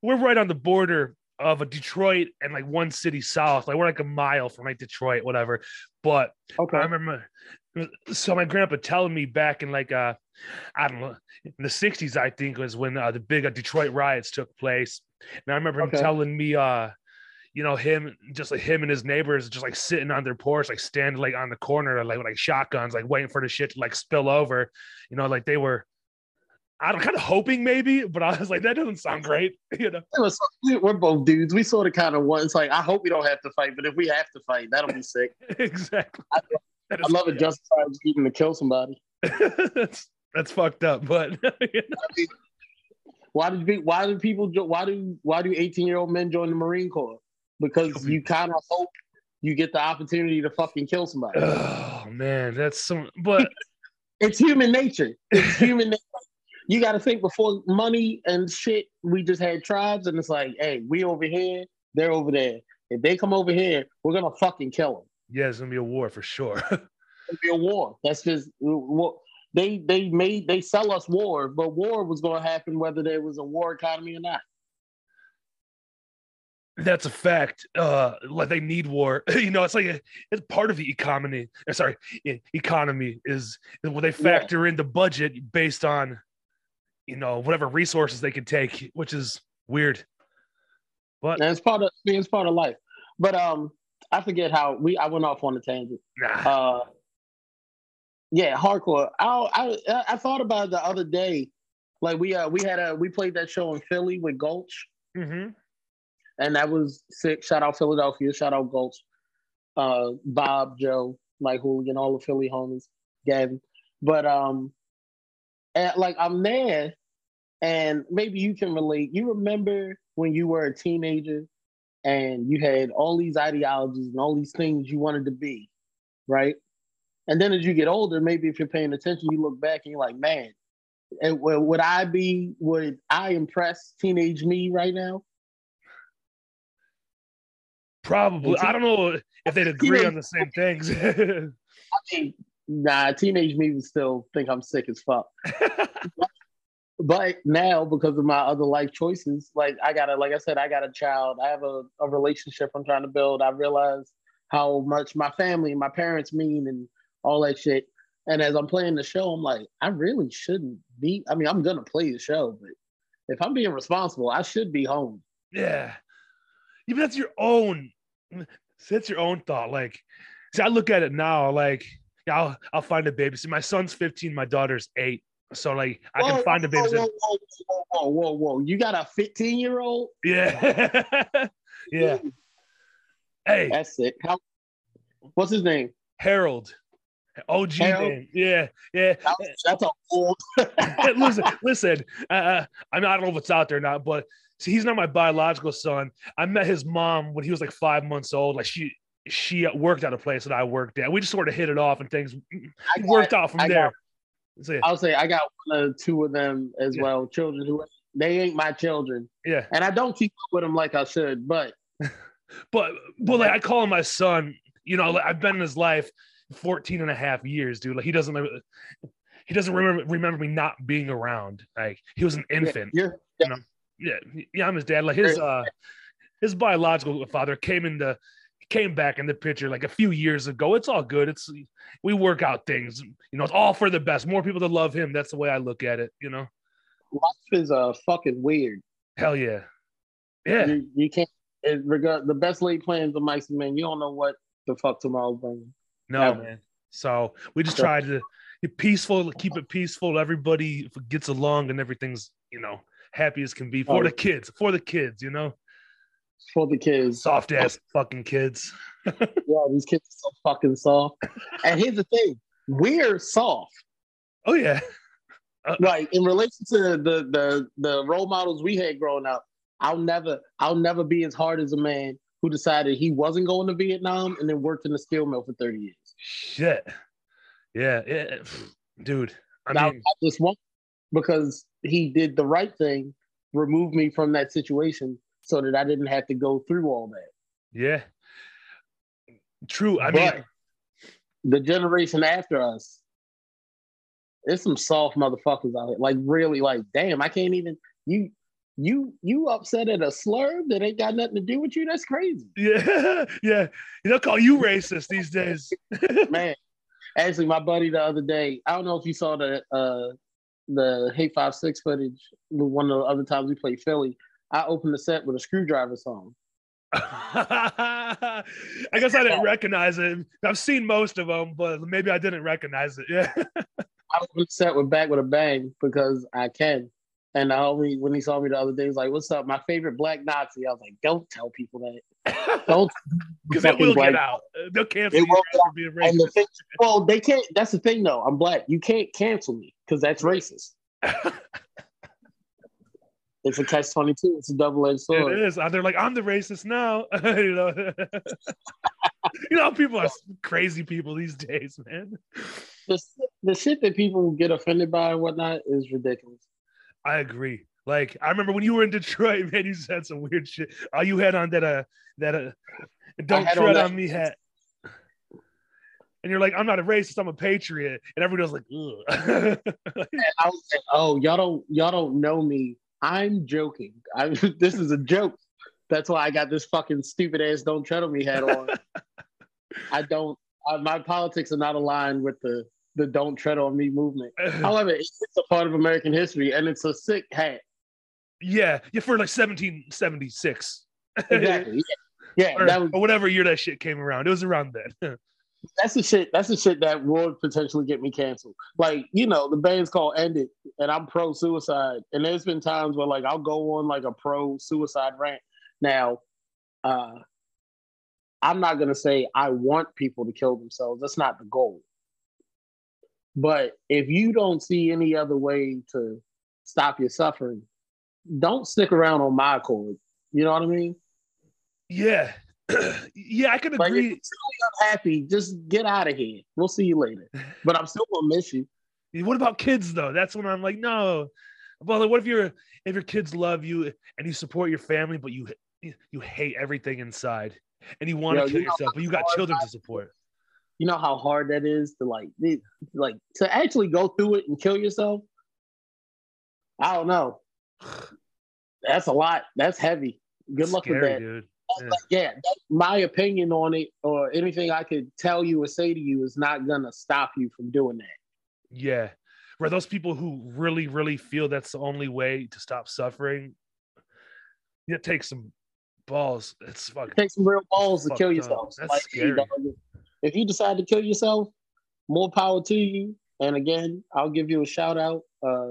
we're right on the border of a Detroit and like one city south. Like we're like a mile from like Detroit, whatever. But okay. I remember. So my grandpa telling me back in like uh I don't know in the sixties I think was when uh, the big uh, Detroit riots took place, and I remember okay. him telling me uh you know him just like him and his neighbors just like sitting on their porch like standing like on the corner like with like shotguns like waiting for the shit to like spill over, you know, like they were I don't kind of hoping maybe, but I was like that doesn't sound great, you know. It was so, we're both dudes. We sort of kind of want. It's like I hope we don't have to fight, but if we have to fight, that'll be sick. Exactly. I, I love it. Just even to kill somebody. that's, that's fucked up. But you know. I mean, why did why do people why do why do eighteen year old men join the Marine Corps? Because you kind of hope you get the opportunity to fucking kill somebody. Oh man, that's some. But it's human nature. It's human nature. You got to think before money and shit. We just had tribes, and it's like, hey, we over here, they're over there. If they come over here, we're gonna fucking kill them. Yeah, it's gonna be a war for sure. It'll be a war. That's just well, they they made they sell us war, but war was gonna happen whether there was a war economy or not. That's a fact. Uh, like they need war. You know, it's like a, it's part of the economy. Sorry, economy is when they factor yeah. in the budget based on, you know, whatever resources they can take, which is weird. But and it's part of it's part of life. But um, I forget how we. I went off on a tangent. Nah. Uh, yeah, hardcore. I I I thought about it the other day. Like we uh we had a we played that show in Philly with Gulch. Mm-hmm. And that was sick. Shout out Philadelphia. Shout out Gulch, uh, Bob, Joe, Mike Hooligan, all the Philly homies, Gavin. But um, and, like I'm there, and maybe you can relate. You remember when you were a teenager, and you had all these ideologies and all these things you wanted to be, right? And then as you get older, maybe if you're paying attention, you look back and you're like, man, and would I be? Would I impress teenage me right now? Probably. I don't know if they'd agree teenage, on the same things. I mean, nah, teenage me would still think I'm sick as fuck. but, but now, because of my other life choices, like I got a, like I said, I got a child. I have a, a relationship I'm trying to build. I realize how much my family and my parents mean and all that shit. And as I'm playing the show, I'm like, I really shouldn't be. I mean, I'm going to play the show, but if I'm being responsible, I should be home. Yeah. Even that's your own. So that's your own thought. Like, see, I look at it now, like, I'll, I'll find a babysitter. My son's fifteen, my daughter's eight. So, like, I whoa, can find a babysitter. Whoa, whoa, whoa, whoa, whoa. You got a fifteen-year-old? Yeah. yeah. Dude. Hey. That's it. How, what's his name? Harold. O G Harold? Name. Yeah, yeah. That's, that's a old. listen, listen. Uh, I don't know if it's out there or not, but see, he's not my biological son. I met his mom when he was like five months old. Like she, she worked at a place that I worked at. We just sort of hit it off, and things got, worked out from I there. Got, so, yeah. I'll say I got one or two of them as yeah. well. Children who they ain't my children. Yeah, and I don't keep up with them like I should, but but well, like I call him my son. You know, like, I've been in his life fourteen and a half years, dude. Like he doesn't, he doesn't remember remember me not being around. Like he was an infant. Yeah. yeah. You know? Yeah, yeah, I'm his dad. Like his uh, his biological father came in the came back in the picture like a few years ago. It's all good. It's we work out things. You know, it's all for the best. More people to love him. That's the way I look at it. You know, life is uh fucking weird. Hell yeah, yeah. You, you can't it, regard the best laid plans of mice and men. You don't know what the fuck tomorrow's bringing. No Never. man. So we just try to be peaceful, keep it peaceful. Everybody gets along and everything's you know. happy as can be for oh. the kids, for the kids, you know, for the kids, soft ass fucking kids. yeah, these kids are so fucking soft. And here's the thing: we're soft. Oh yeah, uh, like in relation to the the the role models we had growing up, I'll never, I'll never be as hard as a man who decided he wasn't going to Vietnam and then worked in the steel mill for thirty years. Shit. Yeah, yeah, dude. I now, mean, I just want because. He did the right thing, removed me from that situation so that I didn't have to go through all that. Yeah. True. I but mean, the generation after us, there's some soft motherfuckers out here. Like, really, like, damn, I can't even, you, you, you upset at a slur that ain't got nothing to do with you? That's crazy. Yeah. Yeah. They'll call you racist these days. Man. Actually, my buddy the other day, I don't know if you saw the, uh, the Hate five six footage, one of the other times we played Philly, I opened the set with a Screwdriver song. I guess I didn't recognize it. I've seen most of them, but maybe I didn't recognize it. Yeah. I opened the set with Back With A Bang because I can. And I only, when he saw me the other day, he was like, what's up? My favorite black Nazi. I was like, don't tell people that. Don't. Because it will black. get out. They'll cancel you for being racist. Thing, well, they can't. That's the thing, though. I'm black. You can't cancel me because that's racist. It's a catch twenty-two. It's a double-edged sword. It is. They're like, I'm the racist now. you know, you know, people are crazy people these days, man. The, the shit that people get offended by and whatnot is ridiculous. I agree. Like, I remember when you were in Detroit, man, you said some weird shit. All you had on that, uh, that, uh, don't tread on me hat. And you're like, I'm not a racist, I'm a patriot. And everybody was like, ugh. And I was like, oh, y'all don't, y'all don't know me. I'm joking. I, this is a joke. That's why I got this fucking stupid ass "Don't Tread on Me" hat on. I don't. I, my politics are not aligned with the the "Don't Tread on Me" movement. However, it's a part of American history, and it's a sick hat. Yeah, yeah, for like seventeen seventy-six. Exactly. Yeah, yeah or, that was, or whatever year that shit came around. It was around then. That's the shit. That's the shit that would potentially get me canceled. Like, you know, the band's called End It, and I'm pro suicide. And there's been times where like I'll go on like a pro suicide rant. Now, uh, I'm not gonna say I want people to kill themselves. That's not the goal. But if you don't see any other way to stop your suffering, don't stick around on my accord. You know what I mean? Yeah. Yeah, I could agree. Like, if you're really unhappy, just get out of here. We'll see you later. But I'm still gonna miss you. What about kids though? That's when I'm like, no. Well, like, what if your if your kids love you and you support your family, but you you hate everything inside and you want Yo, to kill you know yourself, but you got children I, to support. You know how hard that is to like like to actually go through it and kill yourself? I don't know. That's a lot. That's heavy. Good it's luck scary, with that. Dude. Yeah, yeah that's my opinion on it or anything I could tell you or say to you is not gonna stop you from doing that. Yeah, where those people who really, really feel that's the only way to stop suffering, it takes some balls. It's fucking. It takes some real balls to kill yourself. That's like, scary. You know, if you decide to kill yourself, more power to you. And again, I'll give you a shout out. Uh,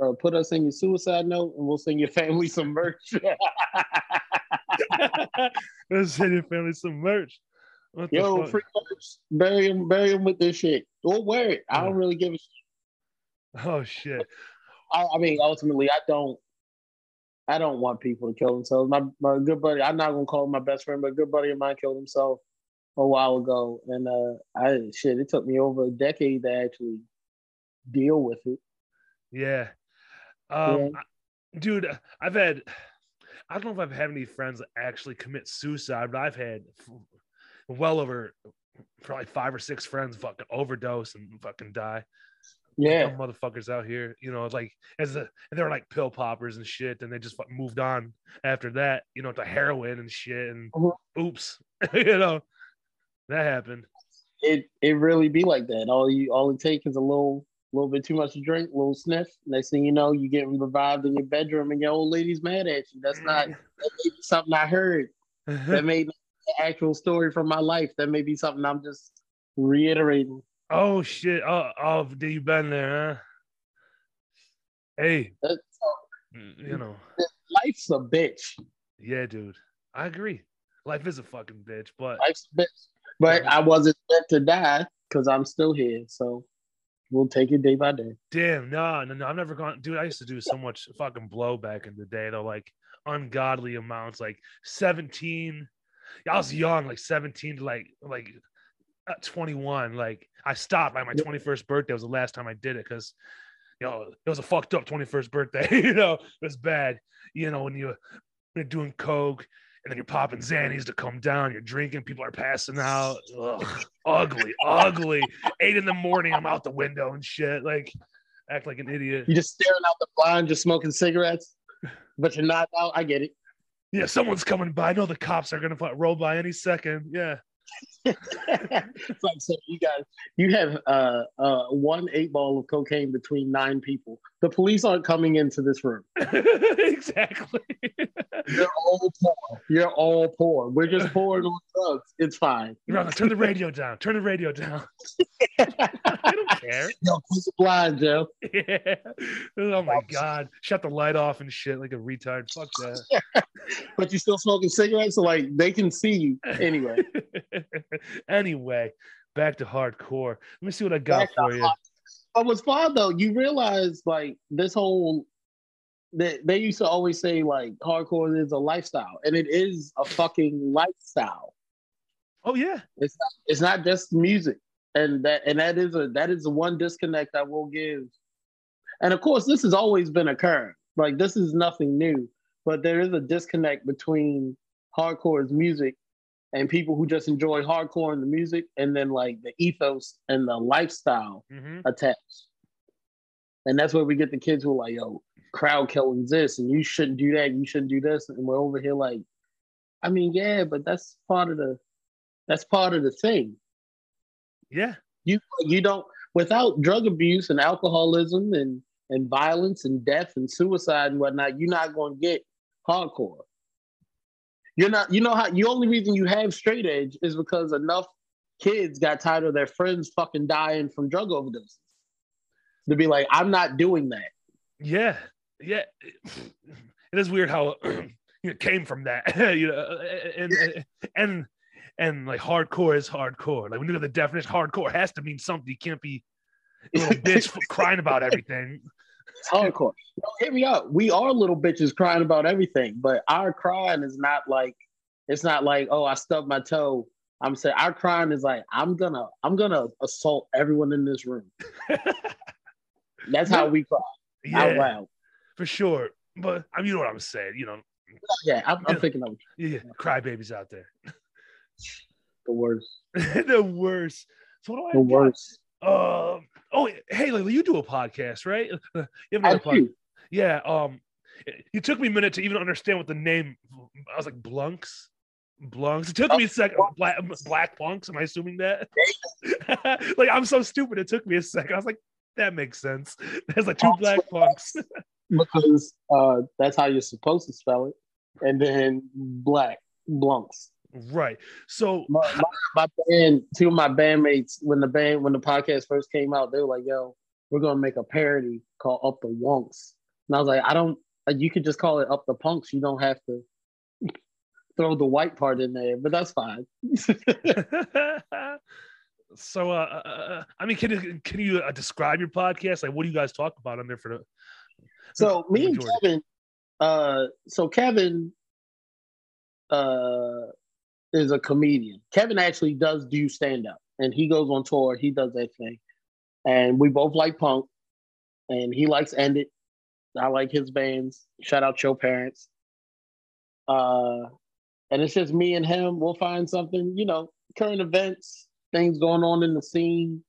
uh, put us in your suicide note, and we'll send your family some merch. Let's send your family some merch. What Yo, free merch. Bury them, bury them with this shit. Don't wear it. I don't really give a shit. Oh shit. I, I mean, ultimately, I don't. I don't want people to kill themselves. My my good buddy. I'm not gonna call him my best friend, but a good buddy of mine killed himself a while ago, and uh, I shit. It took me over a decade to actually deal with it. Yeah. Um, yeah. Dude, I've had. I don't know if I've had any friends that actually commit suicide, but I've had well over probably five or six friends fucking overdose and fucking die. Yeah, like, motherfuckers out here, you know, like as a and they're like pill poppers and shit, and they just fucking moved on after that, you know, to heroin and shit, and mm-hmm. oops, you know, that happened. It it really be like that. All you all it takes is a little. A little bit too much to drink, a little sniff. Next thing you know, you get revived in your bedroom and your old lady's mad at you. That's not that may be something I heard. That may be the actual story from my life. That may be something I'm just reiterating. Oh, shit. Oh, oh you've been there, huh? Hey. That's, you know. Life's a bitch. Yeah, dude. I agree. Life is a fucking bitch, but. Life's a bitch. But I wasn't meant to die because I'm still here, so. We'll take it day by day. Damn, no, no, no. I've never gone, dude. I used to do so much fucking blow back in the day, though, like ungodly amounts, like seventeen. I was young, like seventeen to like like twenty-one. Like I stopped by my twenty-first birthday was the last time I did it because, you know, it was a fucked up twenty-first birthday. You know, it was bad. You know, when you, you're doing coke and then you're popping Xannies to come down. You're drinking. People are passing out. Ugh, ugly, ugly. Eight in the morning, I'm out the window and shit. Like, act like an idiot. You're just staring out the blind, just smoking cigarettes. But you're not out. I get it. Yeah, someone's coming by. I know the cops are going to roll by any second. Yeah. It's like, so you guys, you have uh, uh, one eight ball of cocaine between nine people. The police aren't coming into this room. Exactly. You're all poor. You're all poor. We're just pouring on drugs. It's fine. Robert, turn the radio down. Turn the radio down. I don't care. Yo, close the blind, Joe. Yeah. Oh my God. Shut the light off and shit like a retard. Fuck that. But you still smoking cigarettes, so like they can see you anyway. Anyway, back to hardcore. Let me see what I got back for you. Hard. But what's fun though, you realize like this whole that they, they used to always say like hardcore is a lifestyle, and it is a fucking lifestyle. Oh yeah, it's not, it's not just music, and that and that is a that is the one disconnect I will give. And of course, this has always been occurring. Like this is nothing new, but there is a disconnect between hardcore's music and people who just enjoy hardcore and the music, and then like the ethos and the lifestyle mm-hmm. attached. And that's where we get the kids who are like, yo, crowd killing this, and you shouldn't do that, you shouldn't do this. And we're over here like, I mean, yeah, but that's part of the that's part of the thing. Yeah. You you don't without drug abuse and alcoholism and, and violence and death and suicide and whatnot, you're not gonna get hardcore. You're not you know how the only reason you have straight edge is because enough kids got tired of their friends fucking dying from drug overdoses. To be like, I'm not doing that. Yeah. Yeah. It is weird how it came from that. You know, and, yeah. and and like hardcore is hardcore. Like we know the definition. Hardcore has to mean something. You can't be a little bitch for crying about everything. Hardcore. No, hit me up. We are little bitches crying about everything, but our crying is not like it's not like, oh, I stubbed my toe. I'm saying our crying is like, I'm gonna, I'm gonna assault everyone in this room. That's how we cry. Yeah, out loud. For sure. But I mean, you know what I'm saying, you know. Yeah, I'm, I'm picking up. Yeah, crybabies out there. The worst. The worst. So what do the I worst. Um. Oh, hey, Layla, you do a podcast, right? You have another podcast. Yeah. Um. It, it took me a minute to even understand what the name. I was like, Blunks. Blunks. It took oh, me a second. Black, black punks. Am I assuming that? Like, I'm so stupid. It took me a second. I was like, that makes sense. There's like two black punks. Because uh, that's how you're supposed to spell it. And then black, Blunks. Right. So my, my, my band, two of my bandmates, when the band, when the podcast first came out, they were like, yo, we're going to make a parody called Up the Wonks. And I was like, I don't, you could just call it Up the Punks. You don't have to throw the white part in there, but that's fine. So, uh, uh, I mean, can, can you uh, describe your podcast? Like, what do you guys talk about on there for the... So me and Kevin, uh, so Kevin uh, is a comedian. Kevin actually does do stand-up, and he goes on tour. He does that thing. And we both like punk, and he likes End It. I like his bands. Shout out Your Parents. Uh, and it's just me and him. We'll find something, you know, current events, things going on in the scene,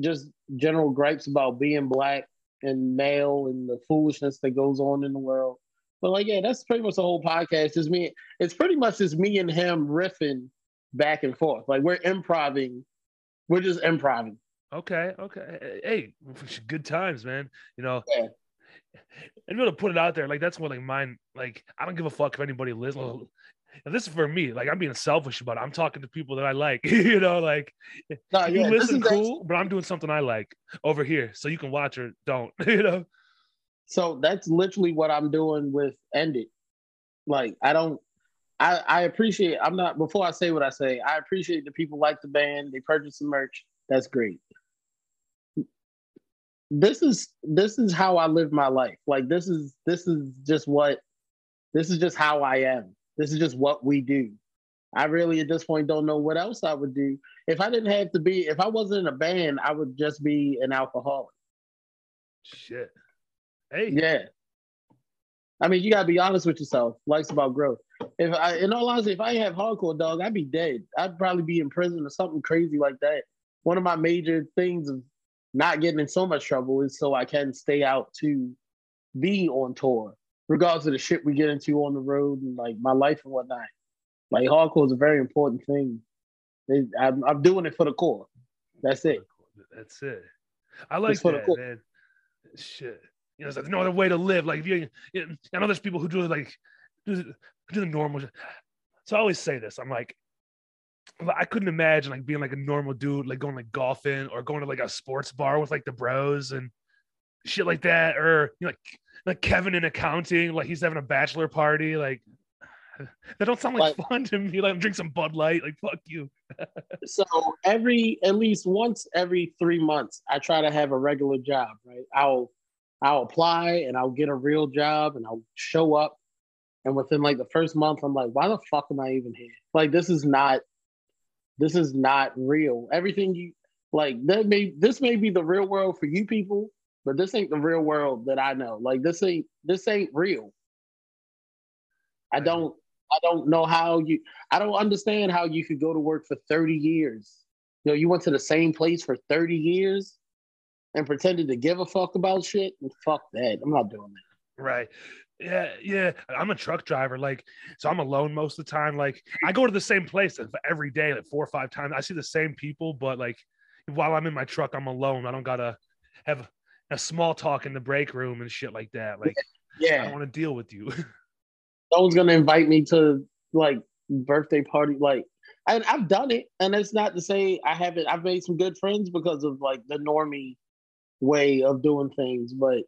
just general gripes about being black and male and the foolishness that goes on in the world. But like, yeah, that's pretty much the whole podcast. Just me. It's pretty much just me and him riffing back and forth. Like we're improvising. We're just improvising. Okay. Okay. Hey, good times, man. You know, yeah. And be able to put it out there. Like that's what like mine, like, I don't give a fuck if anybody listens. And this is for me. Like I'm being selfish about it. I'm talking to people that I like. You know, like no, you yeah, listen cool, actually, but I'm doing something I like over here, so you can watch or don't. You know. So that's literally what I'm doing with End It. Like I don't. I I appreciate. I'm not. Before I say what I say, I appreciate that people like the band. They purchase the merch. That's great. This is this is how I live my life. Like this is this is just what. This is just how I am. This is just what we do. I really, at this point, don't know what else I would do. If I didn't have to be, if I wasn't in a band, I would just be an alcoholic. Shit. Hey. Yeah. I mean, you gotta be honest with yourself. Life's about growth. If I, in all honesty, if I didn't have hardcore, dog, I'd be dead. I'd probably be in prison or something crazy like that. One of my major things of not getting in so much trouble is so I can stay out to be on tour. Regardless of the shit we get into on the road and like my life and whatnot, like hardcore is a very important thing. It, I'm, I'm doing it for the core. That's it. That's it. I like it's that, man. Shit, you know, there's no other way to live. Like if you, you know, I know there's people who do like do, do the normal. So I always say this. I'm like, I couldn't imagine like being like a normal dude, like going like golfing or going to like a sports bar with like the bros and shit like that, or you know, like. Like Kevin in accounting, like he's having a bachelor party. Like that don't sound like, like fun to me. Like drink some Bud Light. Like fuck you. So every at least once every three months, I try to have a regular job. Right? I'll I'll apply and I'll get a real job and I'll show up. And within like the first month, I'm like, why the fuck am I even here? Like this is not this is not real. Everything you like that may this may be the real world for you people. But this ain't the real world that I know. Like this ain't this ain't real. I don't I don't know how you I don't understand how you could go to work for thirty years. You know, you went to the same place for thirty years and pretended to give a fuck about shit. Fuck that. I'm not doing that. Right. yeah, yeah. I'm a truck driver, like, so I'm alone most of the time. Like, I go to the same place every day, like four or five times. I see the same people, but like while I'm in my truck, I'm alone. I don't gotta have a small talk in the break room and shit like that. Like, yeah, I don't want to deal with you. Someone's gonna invite me to like birthday party, like, and I've done it, and it's not to say I haven't. I've made some good friends because of like the normie way of doing things, but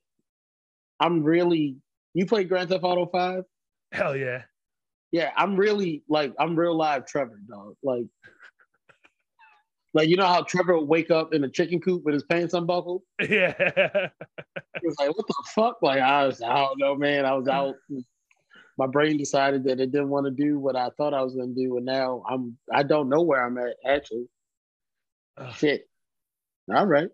I'm really. You play Grand Theft Auto five? Hell yeah. Yeah, I'm really, like, I'm real live Trevor, dog. Like, like you know how Trevor would wake up in a chicken coop with his pants unbuckled? Yeah. He was like, what the fuck? Like, I was, I don't know, man. I was out. My brain decided that it didn't want to do what I thought I was going to do, and now I'm, I don't know where I'm at, actually. Ugh. Shit. All right.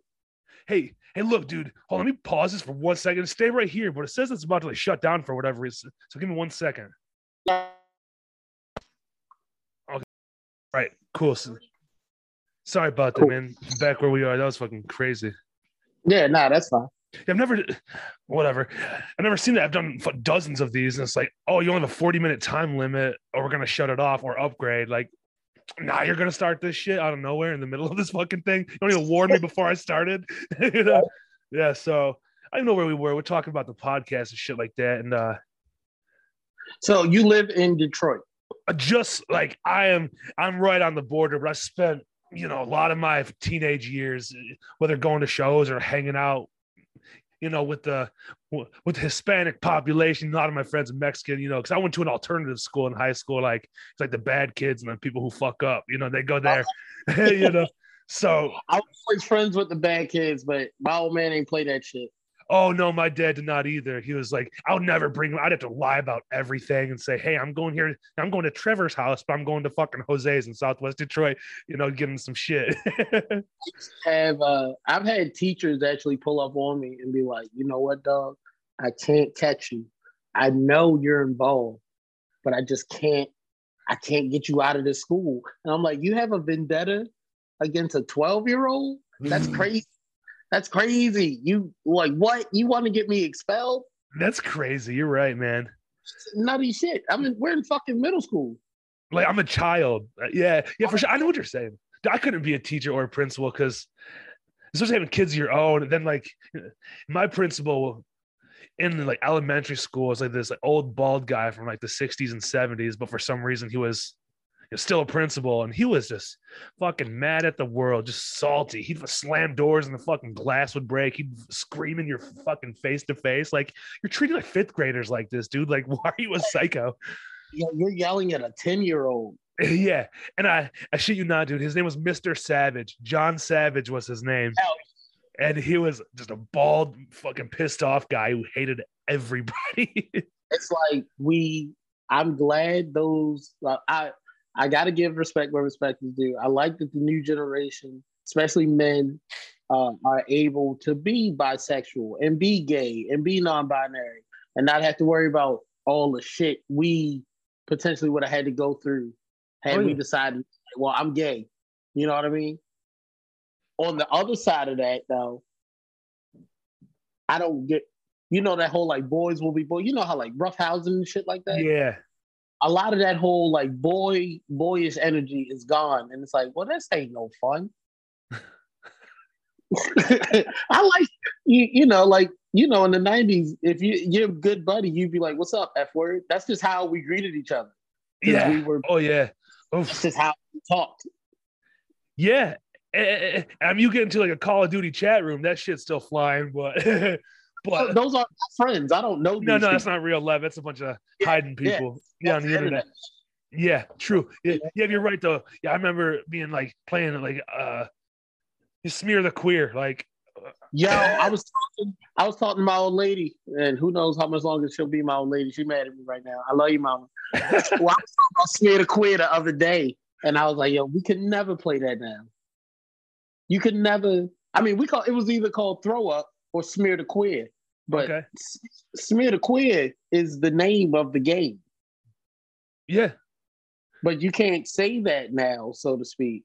Hey, hey, look, dude, hold on, let me pause this for one second. Stay right here, but it says it's about to like, shut down for whatever reason. So give me one second. Okay. All right, cool. So, sorry about that, cool. Man. Back where we are. That was fucking crazy. Yeah, nah, that's fine. Yeah, I've never, whatever. I've never seen that. I've done dozens of these, and it's like, oh, you only have a forty-minute time limit, or we're going to shut it off or upgrade. Like, now you're gonna start this shit out of nowhere in the middle of this fucking thing. You don't even warn me before I started. You know? Yeah, so I don't know where we were. We're talking about the podcast and shit like that. And uh so you live in Detroit. Just like I am, I'm right on the border, but I spent, you know, a lot of my teenage years, whether going to shows or hanging out, you know, with the with the Hispanic population. A lot of my friends are Mexican, you know, because I went to an alternative school in high school. Like, it's like the bad kids and the people who fuck up, you know, they go there, you know. So I was always friends with the bad kids, but my old man ain't play that shit. Oh, no, my dad did not either. He was like, I'll never bring him. I'd have to lie about everything and say, hey, I'm going here. I'm going to Trevor's house, but I'm going to fucking Jose's in Southwest Detroit, you know, giving some shit. I have, uh, I've had teachers actually pull up on me and be like, you know what, dog? I can't catch you. I know you're involved, but I just can't, I can't get you out of this school. And I'm like, you have a vendetta against a twelve-year-old? That's crazy. That's crazy. You like what? You want to get me expelled? That's crazy. You're right, man. Nutty shit. I mean, we're in fucking middle school. Like, I'm a child. Yeah, yeah, for sure. I know what you're saying. I couldn't be a teacher or a principal because, especially having kids of your own. And then, like, my principal in like elementary school was like this like, old bald guy from like the sixties and seventies, but for some reason he was. Still a principal, and he was just fucking mad at the world, just salty. He'd slam doors and the fucking glass would break. He'd scream in your fucking face to face. Like, you're treating like fifth graders like this, dude. Like, why are you a psycho? Yeah, you're yelling at a ten-year-old. Yeah. And I, I shit you not, dude. His name was Mister Savage. John Savage was his name. Ouch. And he was just a bald, fucking pissed off guy who hated everybody. It's like we, I'm glad those, uh, I, I got to give respect where respect is due. I like that the new generation, especially men, uh, are able to be bisexual and be gay and be non-binary and not have to worry about all the shit we potentially would have had to go through had oh, we yeah. decided, well, I'm gay. You know what I mean? On the other side of that, though, I don't get, you know, that whole, like, boys will be boys. You know how, like, roughhousing and shit like that? Yeah. A lot of that whole like boy boyish energy is gone, and it's like, well, this ain't no fun. I like you, you know, like you know, in the nineties, if you you're a good buddy, you'd be like, "What's up, F word?" That's just how we greeted each other. Yeah. We were, oh yeah. Oof. That's just how we talked. Yeah, I mean, you get into like a Call of Duty chat room, that shit's still flying, but. But those are my friends. I don't know. No, no, people. That's not real love. That's a bunch of yeah, hiding people yeah, yeah, on the internet. internet. Yeah, true. Yeah, yeah, you're right though. Yeah, I remember being like playing like uh, you smear the queer. Like, yo, I was talking, I was talking to my old lady, and who knows how much longer she'll be my old lady. She's mad at me right now. I love you, mama. Well, I was talking about smear the queer the other day, and I was like, yo, we could never play that now. You could never. I mean, we call it was either called throw up. Or smear the queer, but okay. S- smear the queer is the name of the game. Yeah, but you can't say that now, so to speak,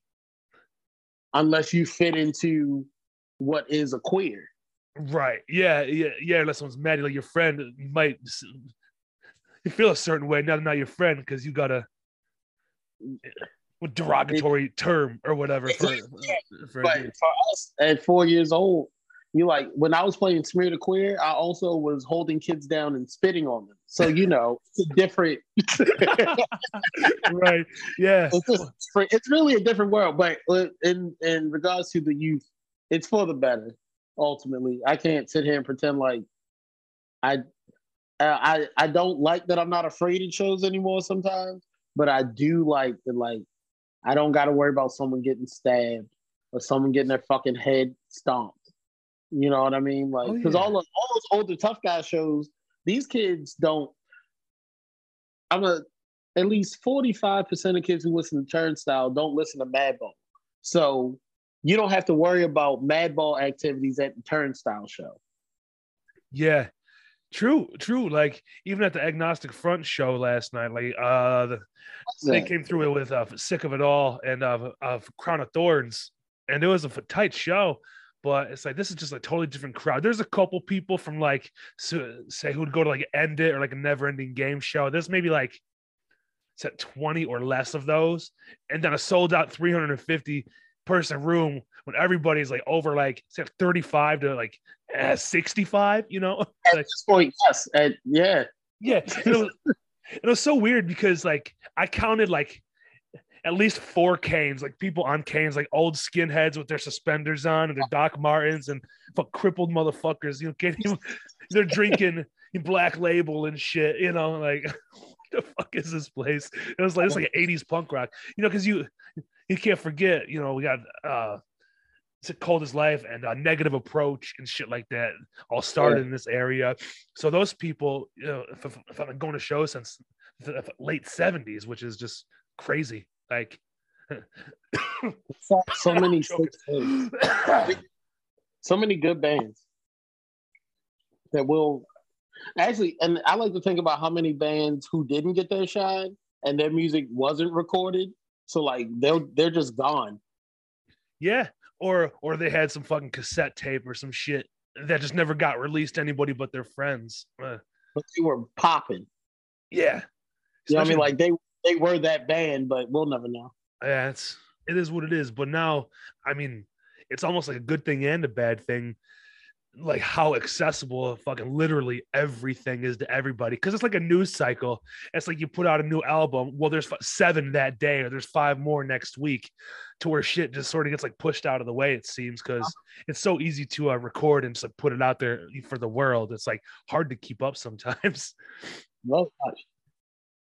unless you fit into what is a queer. Right? Yeah, yeah, yeah. Unless someone's mad, like your friend might you feel a certain way, now they're not your friend because you got a derogatory term or whatever. For, for, but for us, at four years old, you like, when I was playing Smear the Queer, I also was holding kids down and spitting on them. So, you know, it's a different. Right. Yeah. It's, just, it's really a different world. But in, in regards to the youth, it's for the better, ultimately. I can't sit here and pretend like I, I, I don't like that I'm not afraid of shows anymore sometimes, but I do like that, like, I don't got to worry about someone getting stabbed or someone getting their fucking head stomped. You know what I mean? Like, because oh, yeah. all of, all those older tough guy shows, these kids don't. I'm a at least forty-five percent of kids who listen to Turnstile don't listen to Madball. So you don't have to worry about Madball activities at the Turnstile show. Yeah, true, true. Like even at the Agnostic Front show last night, like uh, the, they came through it with uh, Sick of It All and uh, uh, Crown of Thorns, and it was a tight show. But it's like, this is just a totally different crowd. There's a couple people from like, so, say, who'd go to like End It or like a Never Ending Game show. There's maybe like set twenty or less of those. And then a sold out three hundred fifty person room when everybody's like over like say thirty-five to like eh, sixty-five, you know? At like, this point, yes. And yeah. Yeah. It was, it was so weird because like I counted like at least four canes, like people on canes, like old skinheads with their suspenders on and their Doc Martens and fuck crippled motherfuckers, you know, can't even, they're drinking Black Label and shit, you know, like what the fuck is this place? It was like, it's like an eighties punk rock, you know, because you you can't forget, you know, we got uh it's a Cold as Life and a Negative Approach and shit like that all started yeah. in this area. So those people, you know, if, if, if I'm going to show since the late seventies, which is just crazy. Like so, so many so many good bands that will actually, and I like to think about how many bands who didn't get their shine and their music wasn't recorded, so like they're they're just gone. Yeah, or or they had some fucking cassette tape or some shit that just never got released to anybody but their friends, uh, but they were popping. Yeah, you know what I mean, like they They were that band, but we'll never know. Yeah, it's, it is what it is. But now, I mean, it's almost like a good thing and a bad thing, like how accessible fucking literally everything is to everybody. Because it's like a news cycle. It's like you put out a new album. Well, there's seven that day, or there's five more next week, to where shit just sort of gets like pushed out of the way, it seems, because it's so easy to uh, record and just like, put it out there for the world. It's like hard to keep up sometimes. Well,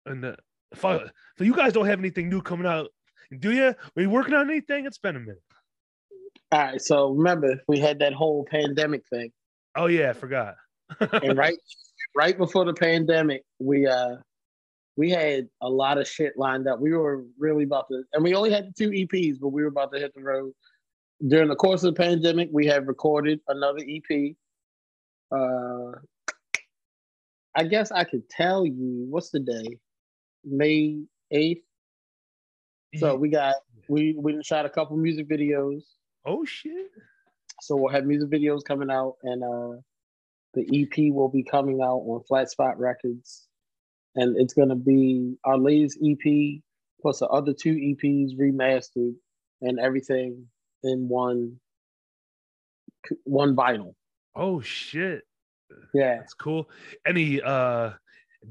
and uh, so you guys don't have anything new coming out, do you? Are you working on anything? It's been a minute. All right. So remember, we had that whole pandemic thing. Oh yeah, I forgot. And right, right before the pandemic, we uh, we had a lot of shit lined up. We were really about to, and we only had the two E Ps, but we were about to hit the road. During the course of the pandemic, we have recorded another E P. Uh, I guess I could tell you what's the day. May eighth. So we got we we shot a couple music videos. Oh shit. So we'll have music videos coming out, and uh the E P will be coming out on Flat Spot Records. And it's gonna be our latest E P plus the other two E Ps remastered and everything in one one vinyl. Oh shit. Yeah. That's cool. Any uh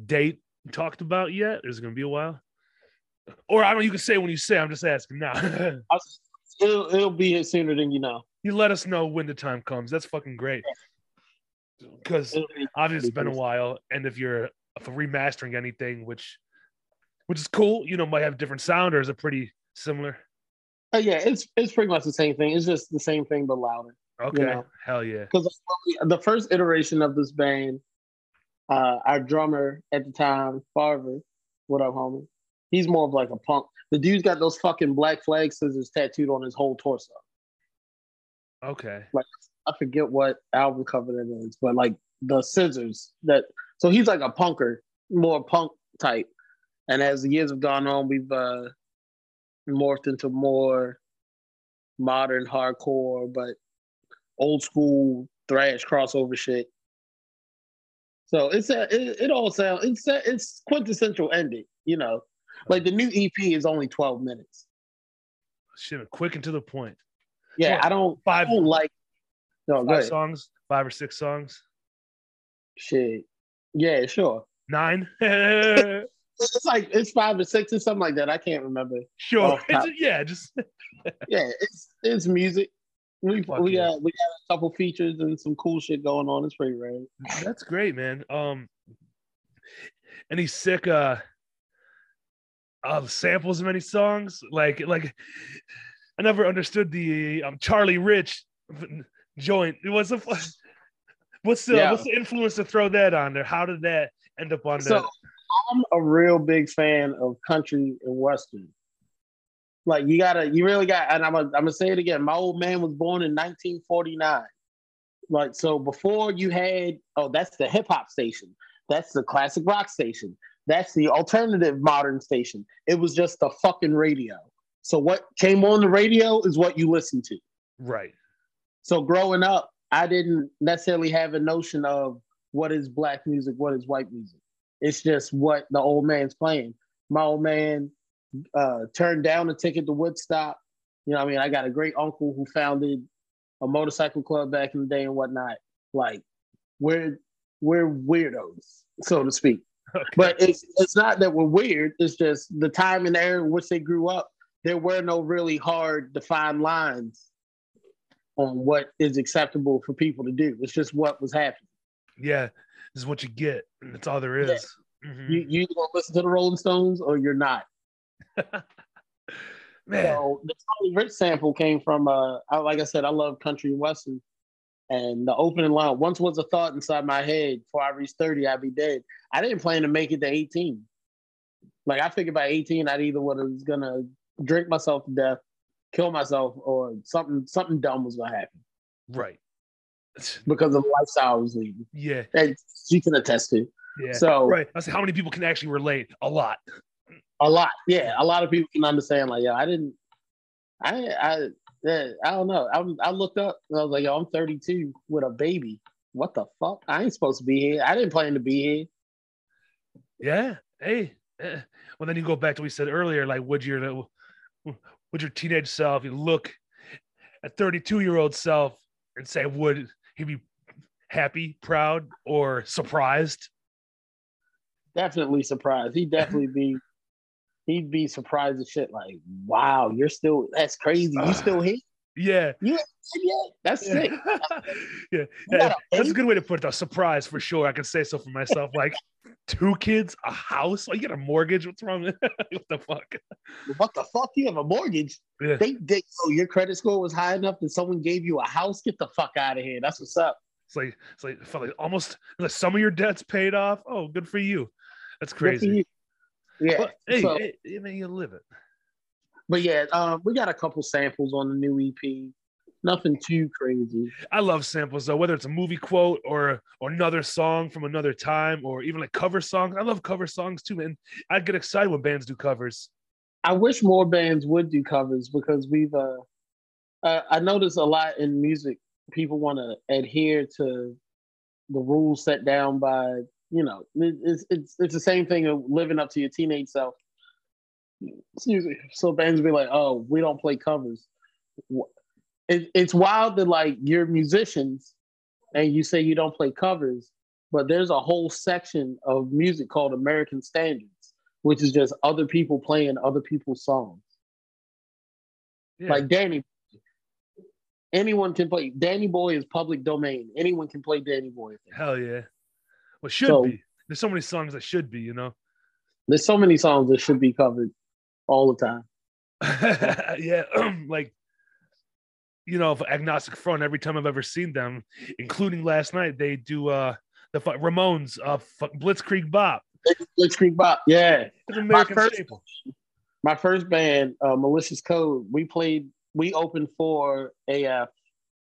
date talked about yet? There's gonna be a while, or I don't know, you can say when you say. I'm just asking now. it'll, it'll be here sooner than you know. You let us know when the time comes. That's fucking great, because be, obviously it's been a while. And if you're for remastering anything, which which is cool, you know, might have different sound, or is it pretty similar? Uh, yeah, it's it's pretty much the same thing. It's just the same thing but louder. Okay, you know? Hell yeah. Because the first iteration of this band. Uh, our drummer at the time, Farver, what up, homie? He's more of like a punk. The dude's got those fucking Black Flag scissors tattooed on his whole torso. Okay. Like, I forget what album cover that is, but like the scissors that. So he's like a punker, more punk type. And as the years have gone on, we've uh, morphed into more modern hardcore, but old school thrash crossover shit. So it's a, it, it all sounds, it's a, it's quintessential End It, you know. Like the new E P is only twelve minutes. Shit, quick and to the point. Yeah, so I don't five I don't like no, five songs, five or six songs. Shit, yeah, sure. Nine. It's like it's five or six or something like that. I can't remember. Sure, it's, yeah, just yeah, it's it's music. We Fuck we yeah. got we got a couple features and some cool shit going on. It's pretty rad. That's great, man. Um, any sick uh. Uh, samples of many songs, like like I never understood the um Charlie Rich joint. It was a what's the yeah. what's the influence to throw that on there? How did that end up on so, that? I'm a real big fan of country and western. Like you gotta, you really got, and I'm gonna, I'm gonna say it again. My old man was born in nineteen forty-nine. Like so, before you had oh, that's the hip hop station. That's the classic rock station. That's the alternative modern station. It was just the fucking radio. So what came on the radio is what you listen to. Right. So growing up, I didn't necessarily have a notion of what is black music, what is white music. It's just what the old man's playing. My old man uh, turned down a ticket to Woodstock. You know what I mean? I got a great uncle who founded a motorcycle club back in the day and whatnot. Like, we're, we're weirdos, so to speak. Okay. But it's it's not that we're weird. It's just the time and the era in which they grew up. There were no really hard defined lines on what is acceptable for people to do. It's just what was happening. Yeah, this is what you get. That's all there is. Yeah. Mm-hmm. You you gonna listen to the Rolling Stones or you're not. Man, so the Charlie Rich sample came from. Uh, I, like I said, I love country and western. And the opening line, once was a thought inside my head, before I reached thirty, I'd be dead. I didn't plan to make it to eighteen. Like, I figured by eighteen, I'd either was going to drink myself to death, kill myself, or something something dumb was going to happen. Right. Because of the lifestyle I was leading. Yeah. And she can attest to. Yeah. So, right. I said, how many people can actually relate? A lot. A lot. Yeah. A lot of people can understand, like, yo, I didn't, I, I, Yeah, I don't know. I, I looked up and I was like, yo, I'm thirty-two with a baby. What the fuck? I ain't supposed to be here. I didn't plan to be here. Yeah. Hey. Yeah. Well, then you go back to what we said earlier. Like, would your would your teenage self you look at thirty-two-year-old self and say, would he be happy, proud, or surprised? Definitely surprised. He'd definitely be. He'd be surprised as shit, like, wow, you're still, that's crazy. You still here? Yeah. You ain't dead yet? That's yeah. sick. yeah. yeah. That's a good way to put it, though. Surprise, for sure. I can say so for myself. Like, two kids, a house? Like, you got a mortgage? What's wrong with that? What the fuck? What the fuck? You have a mortgage? Yeah. They, they, oh, your credit score was high enough that someone gave you a house? Get the fuck out of here. That's what's up. It's like, it's like, it's like almost like some of your debt's paid off. Oh, good for you. That's crazy. Yeah, but, hey, so, hey, I mean, you live it. But yeah, um, we got a couple samples on the new E P. Nothing too crazy. I love samples though, whether it's a movie quote or or another song from another time, or even like cover songs. I love cover songs too, man. I get excited when bands do covers. I wish more bands would do covers because we've. Uh, uh, I notice a lot in music, people want to adhere to the rules set down by. You know, it's it's it's the same thing of living up to your teenage self. Excuse me. So bands be like, "Oh, we don't play covers." It, it's wild that like you're musicians and you say you don't play covers, but there's a whole section of music called American Standards, which is just other people playing other people's songs. Yeah. Like Danny, anyone can play. Danny Boy is public domain. Anyone can play Danny Boy. Hell yeah. Well, should so, be. There's so many songs that should be, you know? There's so many songs that should be covered all the time. yeah, like, you know, for Agnostic Front, every time I've ever seen them, including last night, they do uh, the Ramones, uh, Blitzkrieg Bop. Blitzkrieg Bop, yeah. It's an American my first, staple. My first band, uh, Malicious Code, we played, we opened for A F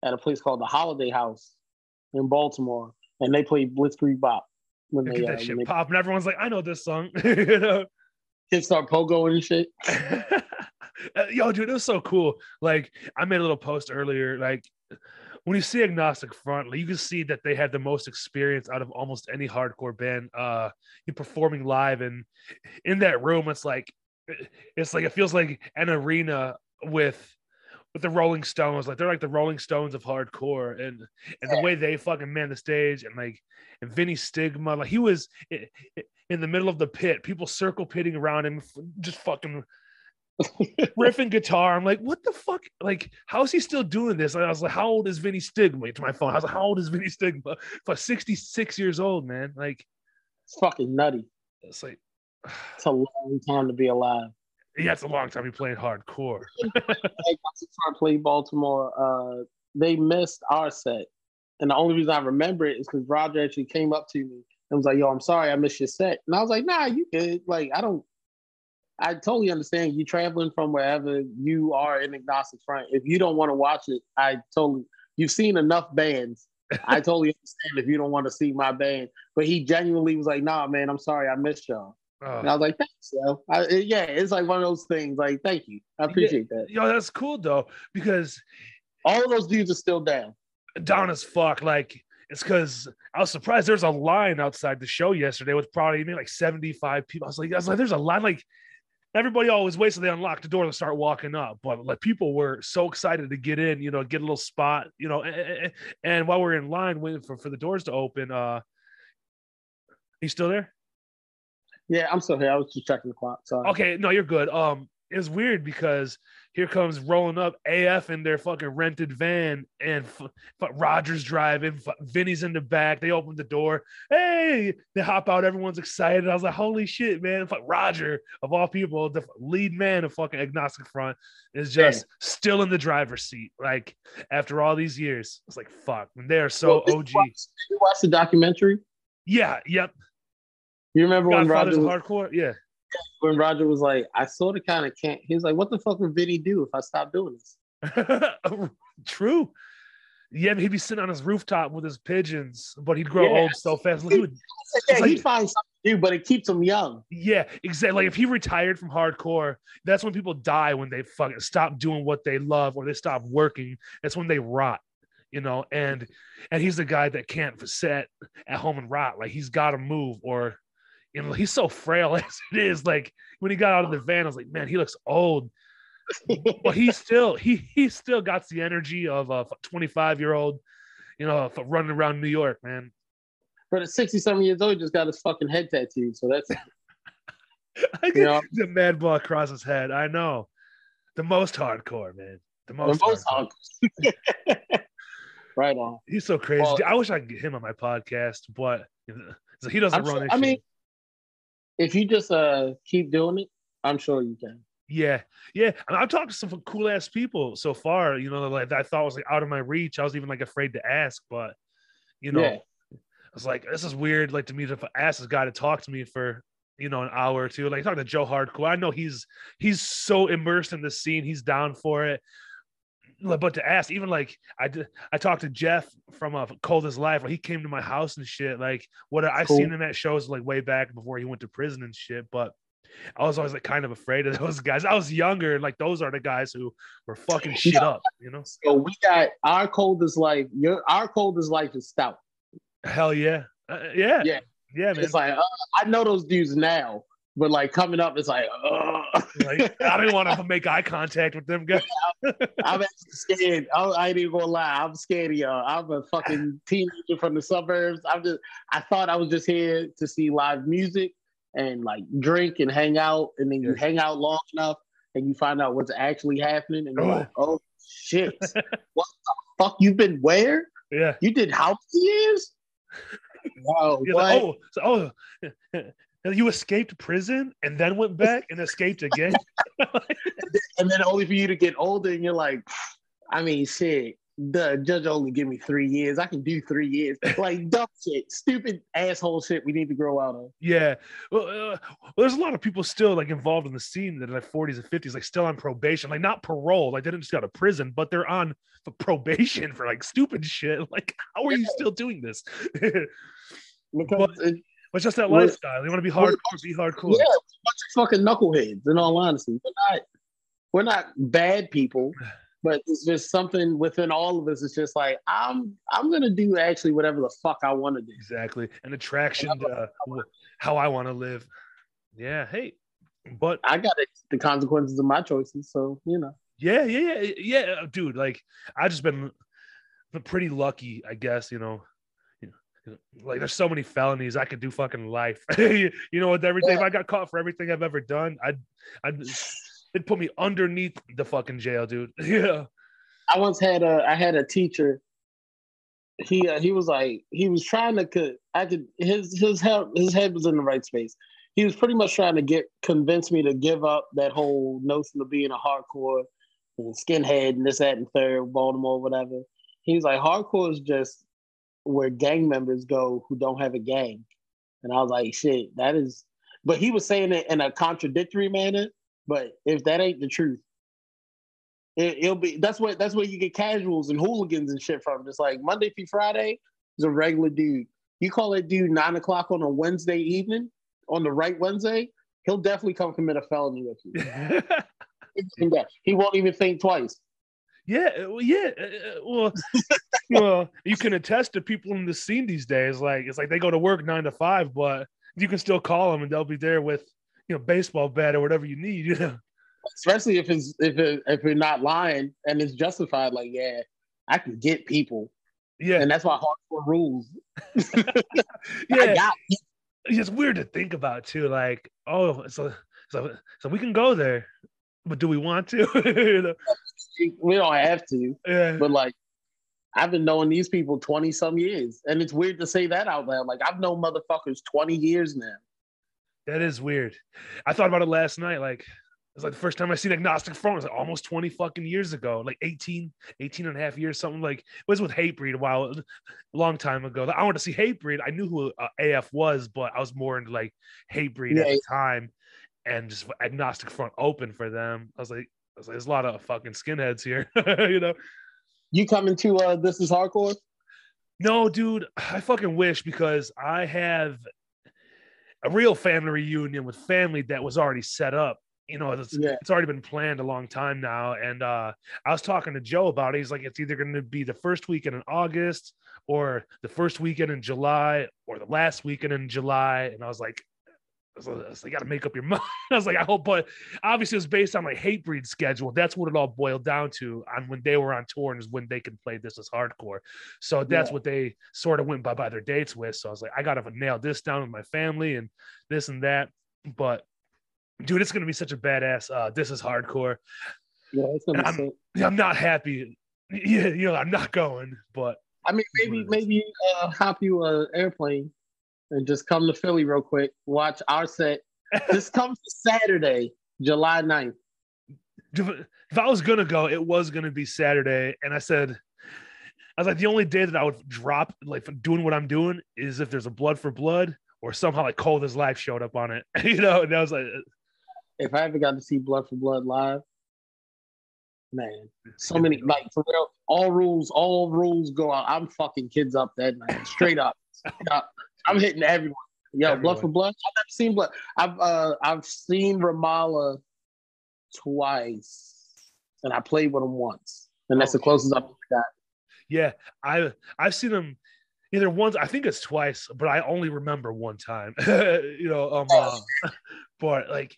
at a place called the Holiday House in Baltimore. And they played Blitzkrieg Bop when they, that uh, shit when they pop, and everyone's like, "I know this song." You know, kids start pogoing and shit. Yo, dude, it was so cool. Like, I made a little post earlier. Like, when you see Agnostic Front, you can see that they had the most experience out of almost any hardcore band uh, in performing live. And in that room, it's like, it's like, it feels like an arena with, with the Rolling Stones. Like, they're like the Rolling Stones of hardcore, and, and the way they fucking man the stage, and like, and Vinny Stigma, like he was in the middle of the pit, people circle pitting around him, just fucking riffing guitar. I'm like, what the fuck? Like, how is he still doing this? And I was like, how old is Vinny Stigma? To my phone, I was like, how old is Vinny Stigma? For sixty-six years old, man. Like, it's fucking nutty. It's like, it's a long time to be alive. Yeah, it's a long time you played hardcore. I played Baltimore. Uh, they missed our set, and the only reason I remember it is because Roger actually came up to me and was like, "Yo, I'm sorry I missed your set," and I was like, "Nah, you good? Like, I don't. I totally understand you traveling from wherever you are in Agnostic Front. If you don't want to watch it, I totally. You've seen enough bands. I totally understand if you don't want to see my band." But he genuinely was like, "Nah, man, I'm sorry I missed y'all." Oh. And I was like, thanks, yo. I, yeah, it's like one of those things. Like, thank you. I appreciate yeah, that. Yo, that's cool, though, because all of those dudes are still down. Down as fuck. Like, it's because I was surprised there's a line outside the show yesterday with probably maybe like seventy-five people. I was like, I was like, there's a line. Like, everybody always waits till they unlock the door and start walking up. But like, people were so excited to get in, you know, get a little spot, you know. And, and while we're in line waiting for, for the doors to open, uh, you still there? Yeah, I'm still here. I was just checking the clock. Sorry. Okay, no, you're good. Um, it's weird because here comes rolling up A F in their fucking rented van, and f- f- Roger's driving. F- Vinny's in the back. They open the door. Hey, they hop out. Everyone's excited. I was like, holy shit, man! F- Roger, of all people, the f- lead man of fucking Agnostic Front, is just yeah. still in the driver's seat. Like, after all these years, it's like, fuck. They are so well, O G. Did you, watch, did you watch the documentary? Yeah. Yep. You remember when Roger was, hardcore? Yeah. When Roger was like, I sort of kind of can't. He was like, what the fuck would Vinny do if I stopped doing this? True. Yeah, he'd be sitting on his rooftop with his pigeons, but he'd grow yeah. old so fast. Like, he would, yeah, like, he'd find something to do, but it keeps him young. Yeah, exactly. Like, if he retired from hardcore, that's when people die, when they fucking stop doing what they love or they stop working. That's when they rot. You know, and and he's the guy that can't sit at home and rot. Like, he's got to move, or you know, he's so frail as it is. Like, when he got out of the van, I was like, man, he looks old. But he still, he he still got the energy of a twenty-five-year-old, you know, running around New York, man. But at sixty-seven years old, he just got his fucking head tattooed. So that's I can know? The Madball across his head. I know. The most hardcore, man. The most, the most hardcore. hardcore. Right on. He's so crazy. Well, I wish I could get him on my podcast, but you know, so he doesn't I'm run sure, I shit. mean, if you just uh, keep doing it, I'm sure you can. Yeah. Yeah. And I've talked to some cool ass people so far, you know, like that I thought was like out of my reach. I was even like afraid to ask, but you know, yeah. I was like, this is weird. Like, to me, to ask this guy to talk to me for, you know, an hour or two. Like, talk to Joe Hardcore. I know he's, he's so immersed in the scene. He's down for it. But to ask, even like I did, I talked to Jeff from uh, Cold as Life. Like, he came to my house and shit. Like, what I cool. seen him at shows like way back before he went to prison and shit. But I was always like kind of afraid of those guys. I was younger, and like those are the guys who were fucking shit yeah. up, you know. So we got our Cold as Life. Your our Cold as Life is stout. Hell yeah, uh, yeah, yeah, yeah, man. It's like uh, I know those dudes now. But like coming up, it's like, like I didn't want to make eye contact with them guys. I'm, I'm actually scared. I, I ain't even gonna lie. I'm scared of y'all. I'm a fucking teenager from the suburbs. I'm just. I thought I was just here to see live music and like drink and hang out. And then you hang out long enough and you find out what's actually happening. And you're oh. like, oh shit, what the fuck? You've been where? Yeah, you did how many years? Wow. Like, oh, so, oh. You escaped prison and then went back and escaped again. And then only for you to get older and you're like, I mean, shit, the judge only give me three years. I can do three years. Like, dumb shit, stupid asshole shit we need to grow out of. Yeah. Well, uh, well, there's a lot of people still, like, involved in the scene that are, like, forties and fifties, like, still on probation. Like, not parole. Like, they didn't just go out of prison, but they're on probation for, like, stupid shit. Like, how are you still doing this? Because... But, It's just that lifestyle. You want to be hardcore, be hardcore. Yeah, a bunch of fucking knuckleheads, in all honesty. We're not, we're not bad people. But it's just something within all of us. It's just like, I'm I'm going to do actually whatever the fuck I want to do. Exactly. An attraction to uh, how I want to live. Yeah. Hey, but I got the consequences of my choices. So, you know. Yeah. Yeah. Yeah. Yeah. Dude, like, I've just been pretty lucky, I guess, you know. Like, there's so many felonies I could do fucking life. you know, with everything, yeah. If I got caught for everything I've ever done, I'd, I'd, it'd put me underneath the fucking jail, dude. Yeah. I once had a, I had a teacher. He, uh, he was like, he was trying to, could, I could, his, his head, his head was in the right space. He was pretty much trying to get, convince me to give up that whole notion of being a hardcore and skinhead and this, that, and third, Baltimore, whatever. He was like, hardcore is just where gang members go who don't have a gang. And I was like, shit, that is, but he was saying it in a contradictory manner, but if that ain't the truth, it, it'll be, that's what, that's where you get casuals and hooligans and shit from. Just like Monday through Friday is a regular dude. You call that dude nine o'clock on a Wednesday evening, on the right Wednesday, he'll definitely come commit a felony with you. He won't even think twice. Yeah, well, yeah, well, well, you can attest to people in the scene these days. Like, it's like they go to work nine to five, but you can still call them and they'll be there with, you know, baseball bat or whatever you need. You know, especially if it's if it, if you're not lying and it's justified. Like, yeah, I can get people. Yeah, and that's why hardcore rules. Yeah, got it's weird to think about too. Like, oh, so so so we can go there, but do we want to? You know? We don't have to, yeah. But like, I've been knowing these people twenty some years, and it's weird to say that out loud. Like, I've known motherfuckers twenty years now. That is weird. I thought about it last night. Like, it's like the first time I seen Agnostic Front was like almost twenty fucking years ago, like eighteen, eighteen and a half years, something like. It was with Hatebreed a while, a long time ago. I wanted to see Hatebreed. I knew who uh, A F was, but I was more into like Hatebreed yeah. at the time, and just Agnostic Front open for them. I was like. There's a lot of fucking skinheads here, you know. You coming to uh, This Is Hardcore? No, dude. I fucking wish, because I have a real family reunion with family that was already set up. You know, it's, yeah. it's already been planned a long time now. And uh, I was talking to Joe about it. He's like, it's either going to be the first weekend in August or the first weekend in July or the last weekend in July. And I was like, So I, I got to make up your mind. I was like, I hope, but obviously it was based on like Hatebreed's schedule. That's what it all boiled down to on when they were on tour and is when they can play This Is Hardcore. So that's yeah. what they sort of went by by their dates with. So I was like, I got to nail this down with my family and this and that. But dude, it's going to be such a badass. Uh, this is hardcore. Yeah, it's gonna be I'm, sick. I'm not happy. Yeah, you know, I'm not going, but I mean, maybe, maybe uh, hop you an airplane and just come to Philly real quick. Watch our set. This comes Saturday, July ninth. If I was going to go, it was going to be Saturday. And I said, I was like, the only day that I would drop, like, doing what I'm doing is if there's a Blood for Blood or somehow, like, Cold as Life showed up on it. You know, and I was like, if I ever got to see Blood for Blood live, man, so many, like, for real, all rules, all rules go out. I'm fucking kids up that night, straight up. Straight up. I'm hitting everyone. Yo, everyone. Blood for Blood. I've never seen Blood. I've uh, I've seen Ramallah twice, and I played with him once, and that's oh, the closest I've got. Yeah, I I've seen him either once. I think it's twice, but I only remember one time. You know, um, uh, but like,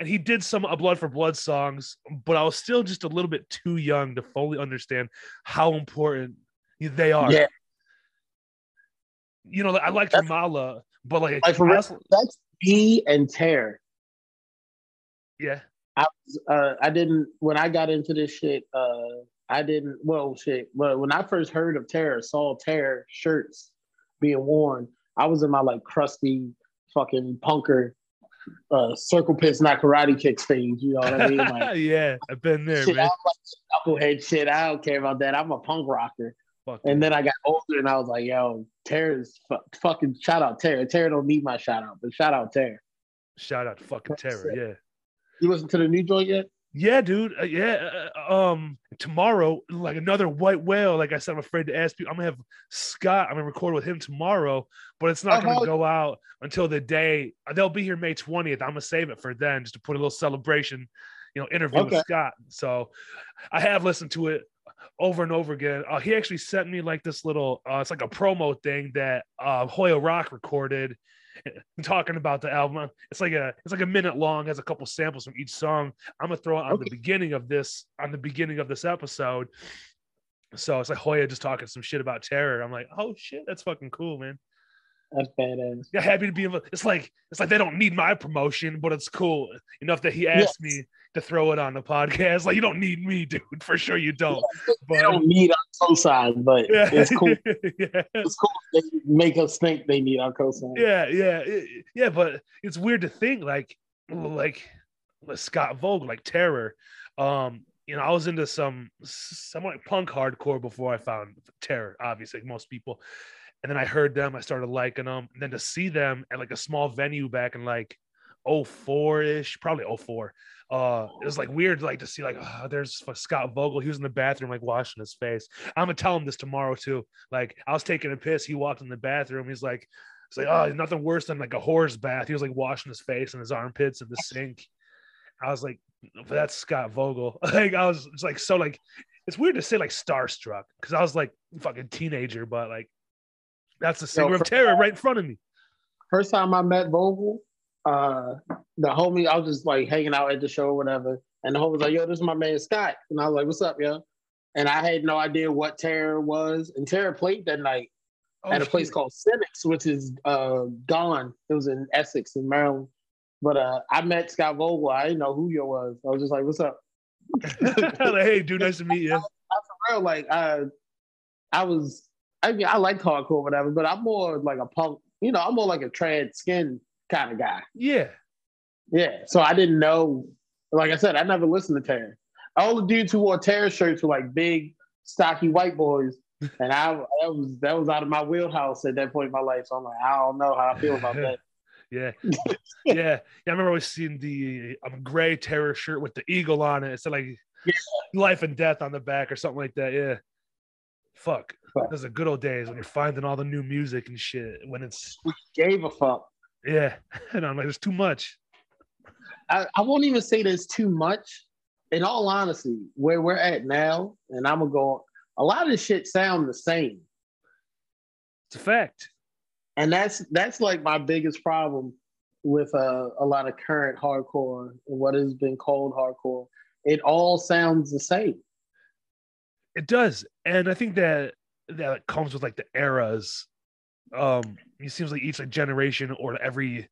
and he did some uh, Blood for Blood songs, but I was still just a little bit too young to fully understand how important they are. Yeah. You know, I liked Ramallah, but like, like for real, that's B and Terror. Yeah, I was, uh, I didn't when I got into this shit. Uh, I didn't. Well, shit. But when I first heard of Terror, saw Terror shirts being worn, I was in my like crusty fucking punker uh, circle pits, not karate kicks things. You know what I mean? Like, yeah, I've been there, shit, man. I like knucklehead shit. I don't care about that. I'm a punk rocker. Fuck and man. Then I got older and I was like, yo, Terror's fu fucking shout out Terror. Terror don't need my shout out, but shout out Terror. Shout out to fucking Terror, yeah. You listen to the new joint yet? Yeah, dude. Uh, yeah. Uh, um, tomorrow, like another white whale. Like I said, I'm afraid to ask people. I'm gonna have Scott. I'm gonna record with him tomorrow, but it's not oh, gonna go out until the day. They'll be here May twentieth. I'm gonna save it for then, just to put a little celebration, you know, interview okay. with Scott. So I have listened to it over and over again. Uh, he actually sent me like this little, uh, it's like a promo thing that uh, Hoya Rock recorded, talking about the album. It's like a, it's like a minute long, has a couple samples from each song. I'm gonna throw it on okay. the beginning of this, on the beginning of this episode. So it's like Hoya just talking some shit about Terror. I'm like, oh shit, that's fucking cool, man. That's badass. Yeah, happy to be. It's like it's like they don't need my promotion, but it's cool enough that he asked yes. me to throw it on the podcast. Like, you don't need me, dude. For sure, you don't. Yeah, but, they don't need our cosign, but yeah. it's cool. yeah. It's cool. They make us think they need our cosign. Yeah, yeah, it, yeah. But it's weird to think like like Scott Vogel, like Terror. Um, you know, I was into some somewhat like punk hardcore before I found Terror. Obviously, like most people. And then I heard them, I started liking them. And then to see them at like a small venue back in like oh four ish, probably oh four. Uh, it was like weird, like to see like, oh, there's Scott Vogel. He was in the bathroom, like washing his face. I'm going to tell him this tomorrow too. Like I was taking a piss. He walked in the bathroom. He's like, it's like, oh, nothing worse than like a whore's bath. He was like washing his face and his armpits in the sink. I was like, that's Scott Vogel. Like I was it's like, so like, it's weird to say like starstruck. Cause I was like fucking teenager, but like, that's the singer Yo, of Terror time, right in front of me. First time I met Vogel, uh, the homie, I was just like hanging out at the show or whatever. And the homie was like, yo, this is my man Scott. And I was like, what's up, yo? And I had no idea what Terror was. And Terror played that night oh, at a shit. place called Cynics, which is uh, gone. It was in Essex in Maryland. But uh, I met Scott Vogel. I didn't know who yo was. I was just like, what's up? Like, hey, dude, nice to meet you. I, I, for real, like, uh, I was... I mean, I like hardcore, or whatever, but I'm more like a punk, you know, I'm more like a trad skin kind of guy. Yeah. Yeah. So I didn't know, like I said, I never listened to Terror. All the dudes who wore Terror shirts were like big, stocky white boys. And I that was that was out of my wheelhouse at that point in my life. So I'm like, I don't know how I feel about that. Yeah. yeah. Yeah. I remember always seeing the um, gray Terror shirt with the eagle on it. It said like yeah. life and death on the back or something like that. Yeah. Fuck. Those are good old days when you're finding all the new music and shit. When it's we gave a fuck. Yeah. And I'm like, there's too much. I, I won't even say there's too much. In all honesty, where we're at now, and I'm gonna go a lot of this shit sound the same. It's a fact. And that's that's like my biggest problem with uh, a lot of current hardcore and what has been called hardcore. It all sounds the same. It does. And I think that that comes with like the eras. Um, it seems like each like generation or every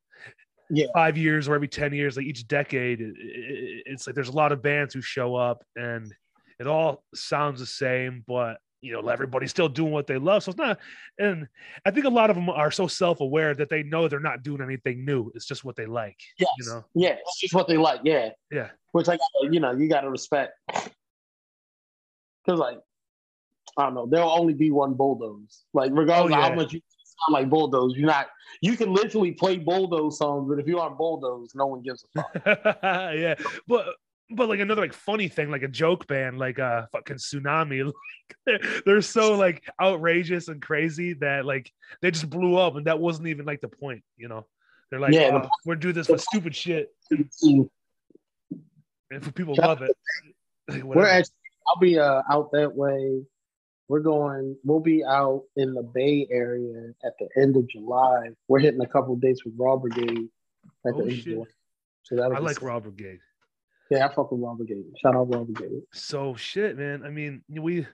yeah. five years or every ten years, like each decade, it, it, it's like there's a lot of bands who show up and it all sounds the same, but you know, everybody's still doing what they love. So it's not, and I think a lot of them are so self-aware that they know they're not doing anything new. It's just what they like. Yes. You know? Yeah. It's just what they like. Yeah. Yeah. Which I, you know, you got to respect. Cause like, I don't know. There'll only be one Bulldoze. Like, regardless oh, yeah. of how much you sound like Bulldoze, you're not. You can literally play Bulldoze songs, but if you aren't Bulldoze, no one gives a fuck. yeah, but but like another like funny thing, like a joke band, like a fucking Tsunami. Like, they're, they're so like outrageous and crazy that like they just blew up, and that wasn't even like the point. You know, they're like, yeah, oh, we're doing this for stupid shit, and for people love it. Like, we're actually, I'll be uh, out that way. We're going, we'll be out in the Bay Area at the end of July. We're hitting a couple of dates with Raw Brigade at oh, the end shit. of July. So I like sick. Raw Brigade. Yeah, I fuck with Raw Brigade. Shout out Raw Brigade. So shit, man. I mean, we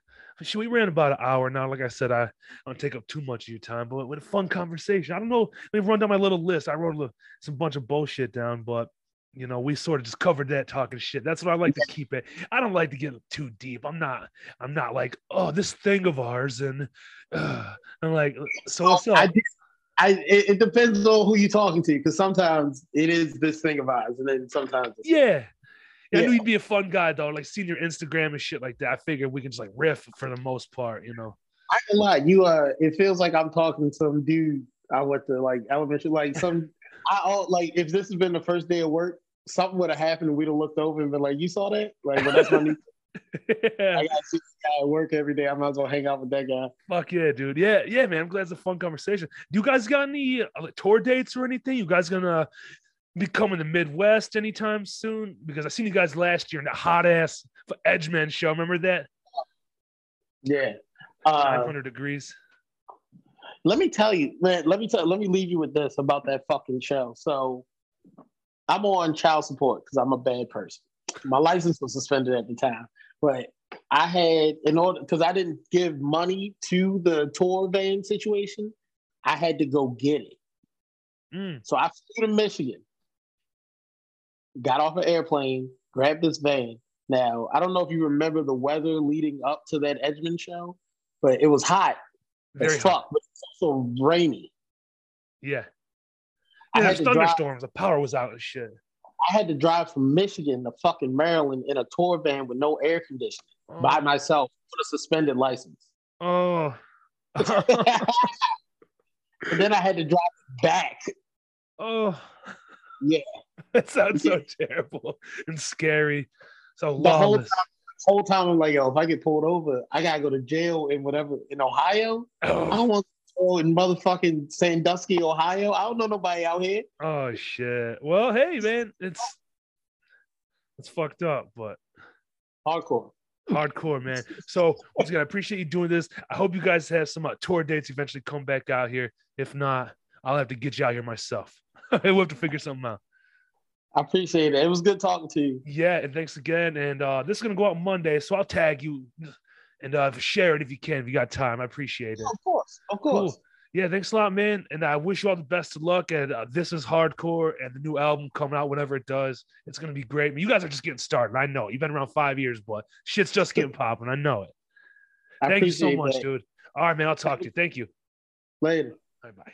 we ran about an hour now. Like I said, I, I don't take up too much of your time, but with a fun conversation. I don't know. We've run down my little list. I wrote a little, some bunch of bullshit down, but you know, we sort of just covered that talking shit. That's what I like to keep it. I don't like to get too deep. I'm not, I'm not like, oh, this thing of ours. And uh, I'm like, so what's up? I, I, it depends on who you're talking to. Cause sometimes it is this thing of ours. And then sometimes. It's yeah. yeah. I knew you'd be a fun guy though. Like seeing your Instagram and shit like that. I figured we can just like riff for the most part, you know? I can lie. You, uh, it feels like I'm talking to some dude I went to like elementary, like some, I like if this has been the first day of work, something would have happened and we'd have looked over and been like, you saw that? Like, well, that's my new yeah. I got to see this guy at work every day. I might as well hang out with that guy. Fuck yeah, dude. Yeah, yeah, man. I'm glad it's a fun conversation. Do you guys got any uh, tour dates or anything? You guys gonna me coming to Midwest anytime soon? Because I seen you guys last year in the hot ass for Edgeman show. Remember that? Yeah. Uh, five hundred degrees. Let me tell you, let, let me tell let me leave you with this about that fucking show. So I'm on child support because I'm a bad person. My license was suspended at the time, but I had, in order, because I didn't give money to the tour van situation, I had to go get it. Mm. So I flew to Michigan, got off an airplane, grabbed this van. Now, I don't know if you remember the weather leading up to that Edgeman show, but it was hot. Very as fuck, but it's also rainy. Yeah. Yeah, there's thunderstorms. Drive. The power was out and shit. I had to drive from Michigan to fucking Maryland in a tour van with no air conditioning oh. by myself with a suspended license. Oh. And then I had to drive back. Oh. Yeah. That sounds so terrible and scary. So the whole time, the whole time I'm like, yo, if I get pulled over, I gotta go to jail in whatever, in Ohio. Oh. I don't want in motherfucking Sandusky, Ohio. I don't know nobody out here. Oh shit. Well, hey man, it's it's fucked up, but hardcore. Hardcore, man. So once again, I appreciate you doing this. I hope you guys have some uh, tour dates eventually come back out here. If not, I'll have to get you out here myself. We'll have to figure something out. I appreciate it. It was good talking to you. Yeah, and thanks again. And uh this is gonna go out Monday, so I'll tag you. And uh, share it if you can, if you got time. I appreciate it. Yeah, of course, of course. Cool. Yeah, thanks a lot, man. And I wish you all the best of luck. And uh, This Is Hardcore and the new album coming out, whenever it does. It's going to be great. I mean, you guys are just getting started. I know. You've been around five years, but shit's just getting popping. I know it. I Thank you so much, that. dude. All right, man. I'll talk to you. Thank you. Later. Bye-bye.